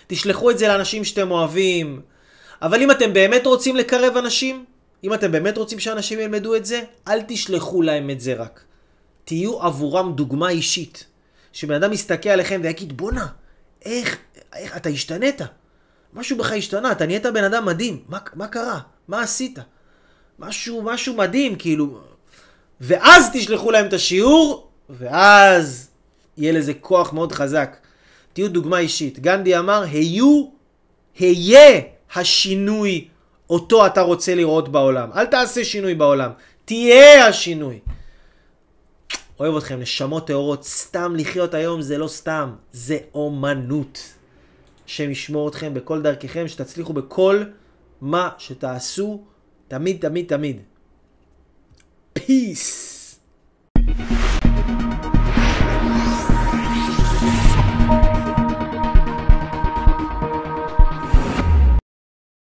תשלחו את זה לאנשים שאתם אוהבים. אבל אם אתם באמת רוצים לקרב אנשים, אם אתם באמת רוצים שאנשים ילמדו את זה, אל תשלחו להם את זה רק. תהיו עבורם דוגמה אישית. שבן אדם יסתכל עליכם ויגיד, בונה, איך, איך, אתה השתנית? משהו בך השתנה, אתה נהיית בן אדם מדהים. מה, מה קרה? מה עשית? משהו, משהו מדהים, כאילו. ואז תשלחו להם את השיעור, ואז יהיה לזה כוח מאוד חזק. תהיו דוגמה אישית. גנדי אמר, היו, היה השינוי אותו אתה רוצה לראות בעולם. אל תעשה שינוי בעולם. תהיה השינוי. אוהב אתכם, נשמות טהורות. סתם לחיות היום זה לא סתם. זה אומנות. השם ישמור אתכם בכל דרככם, שתצליחו בכל מה שתעשו. תמיד, תמיד, תמיד. Peace.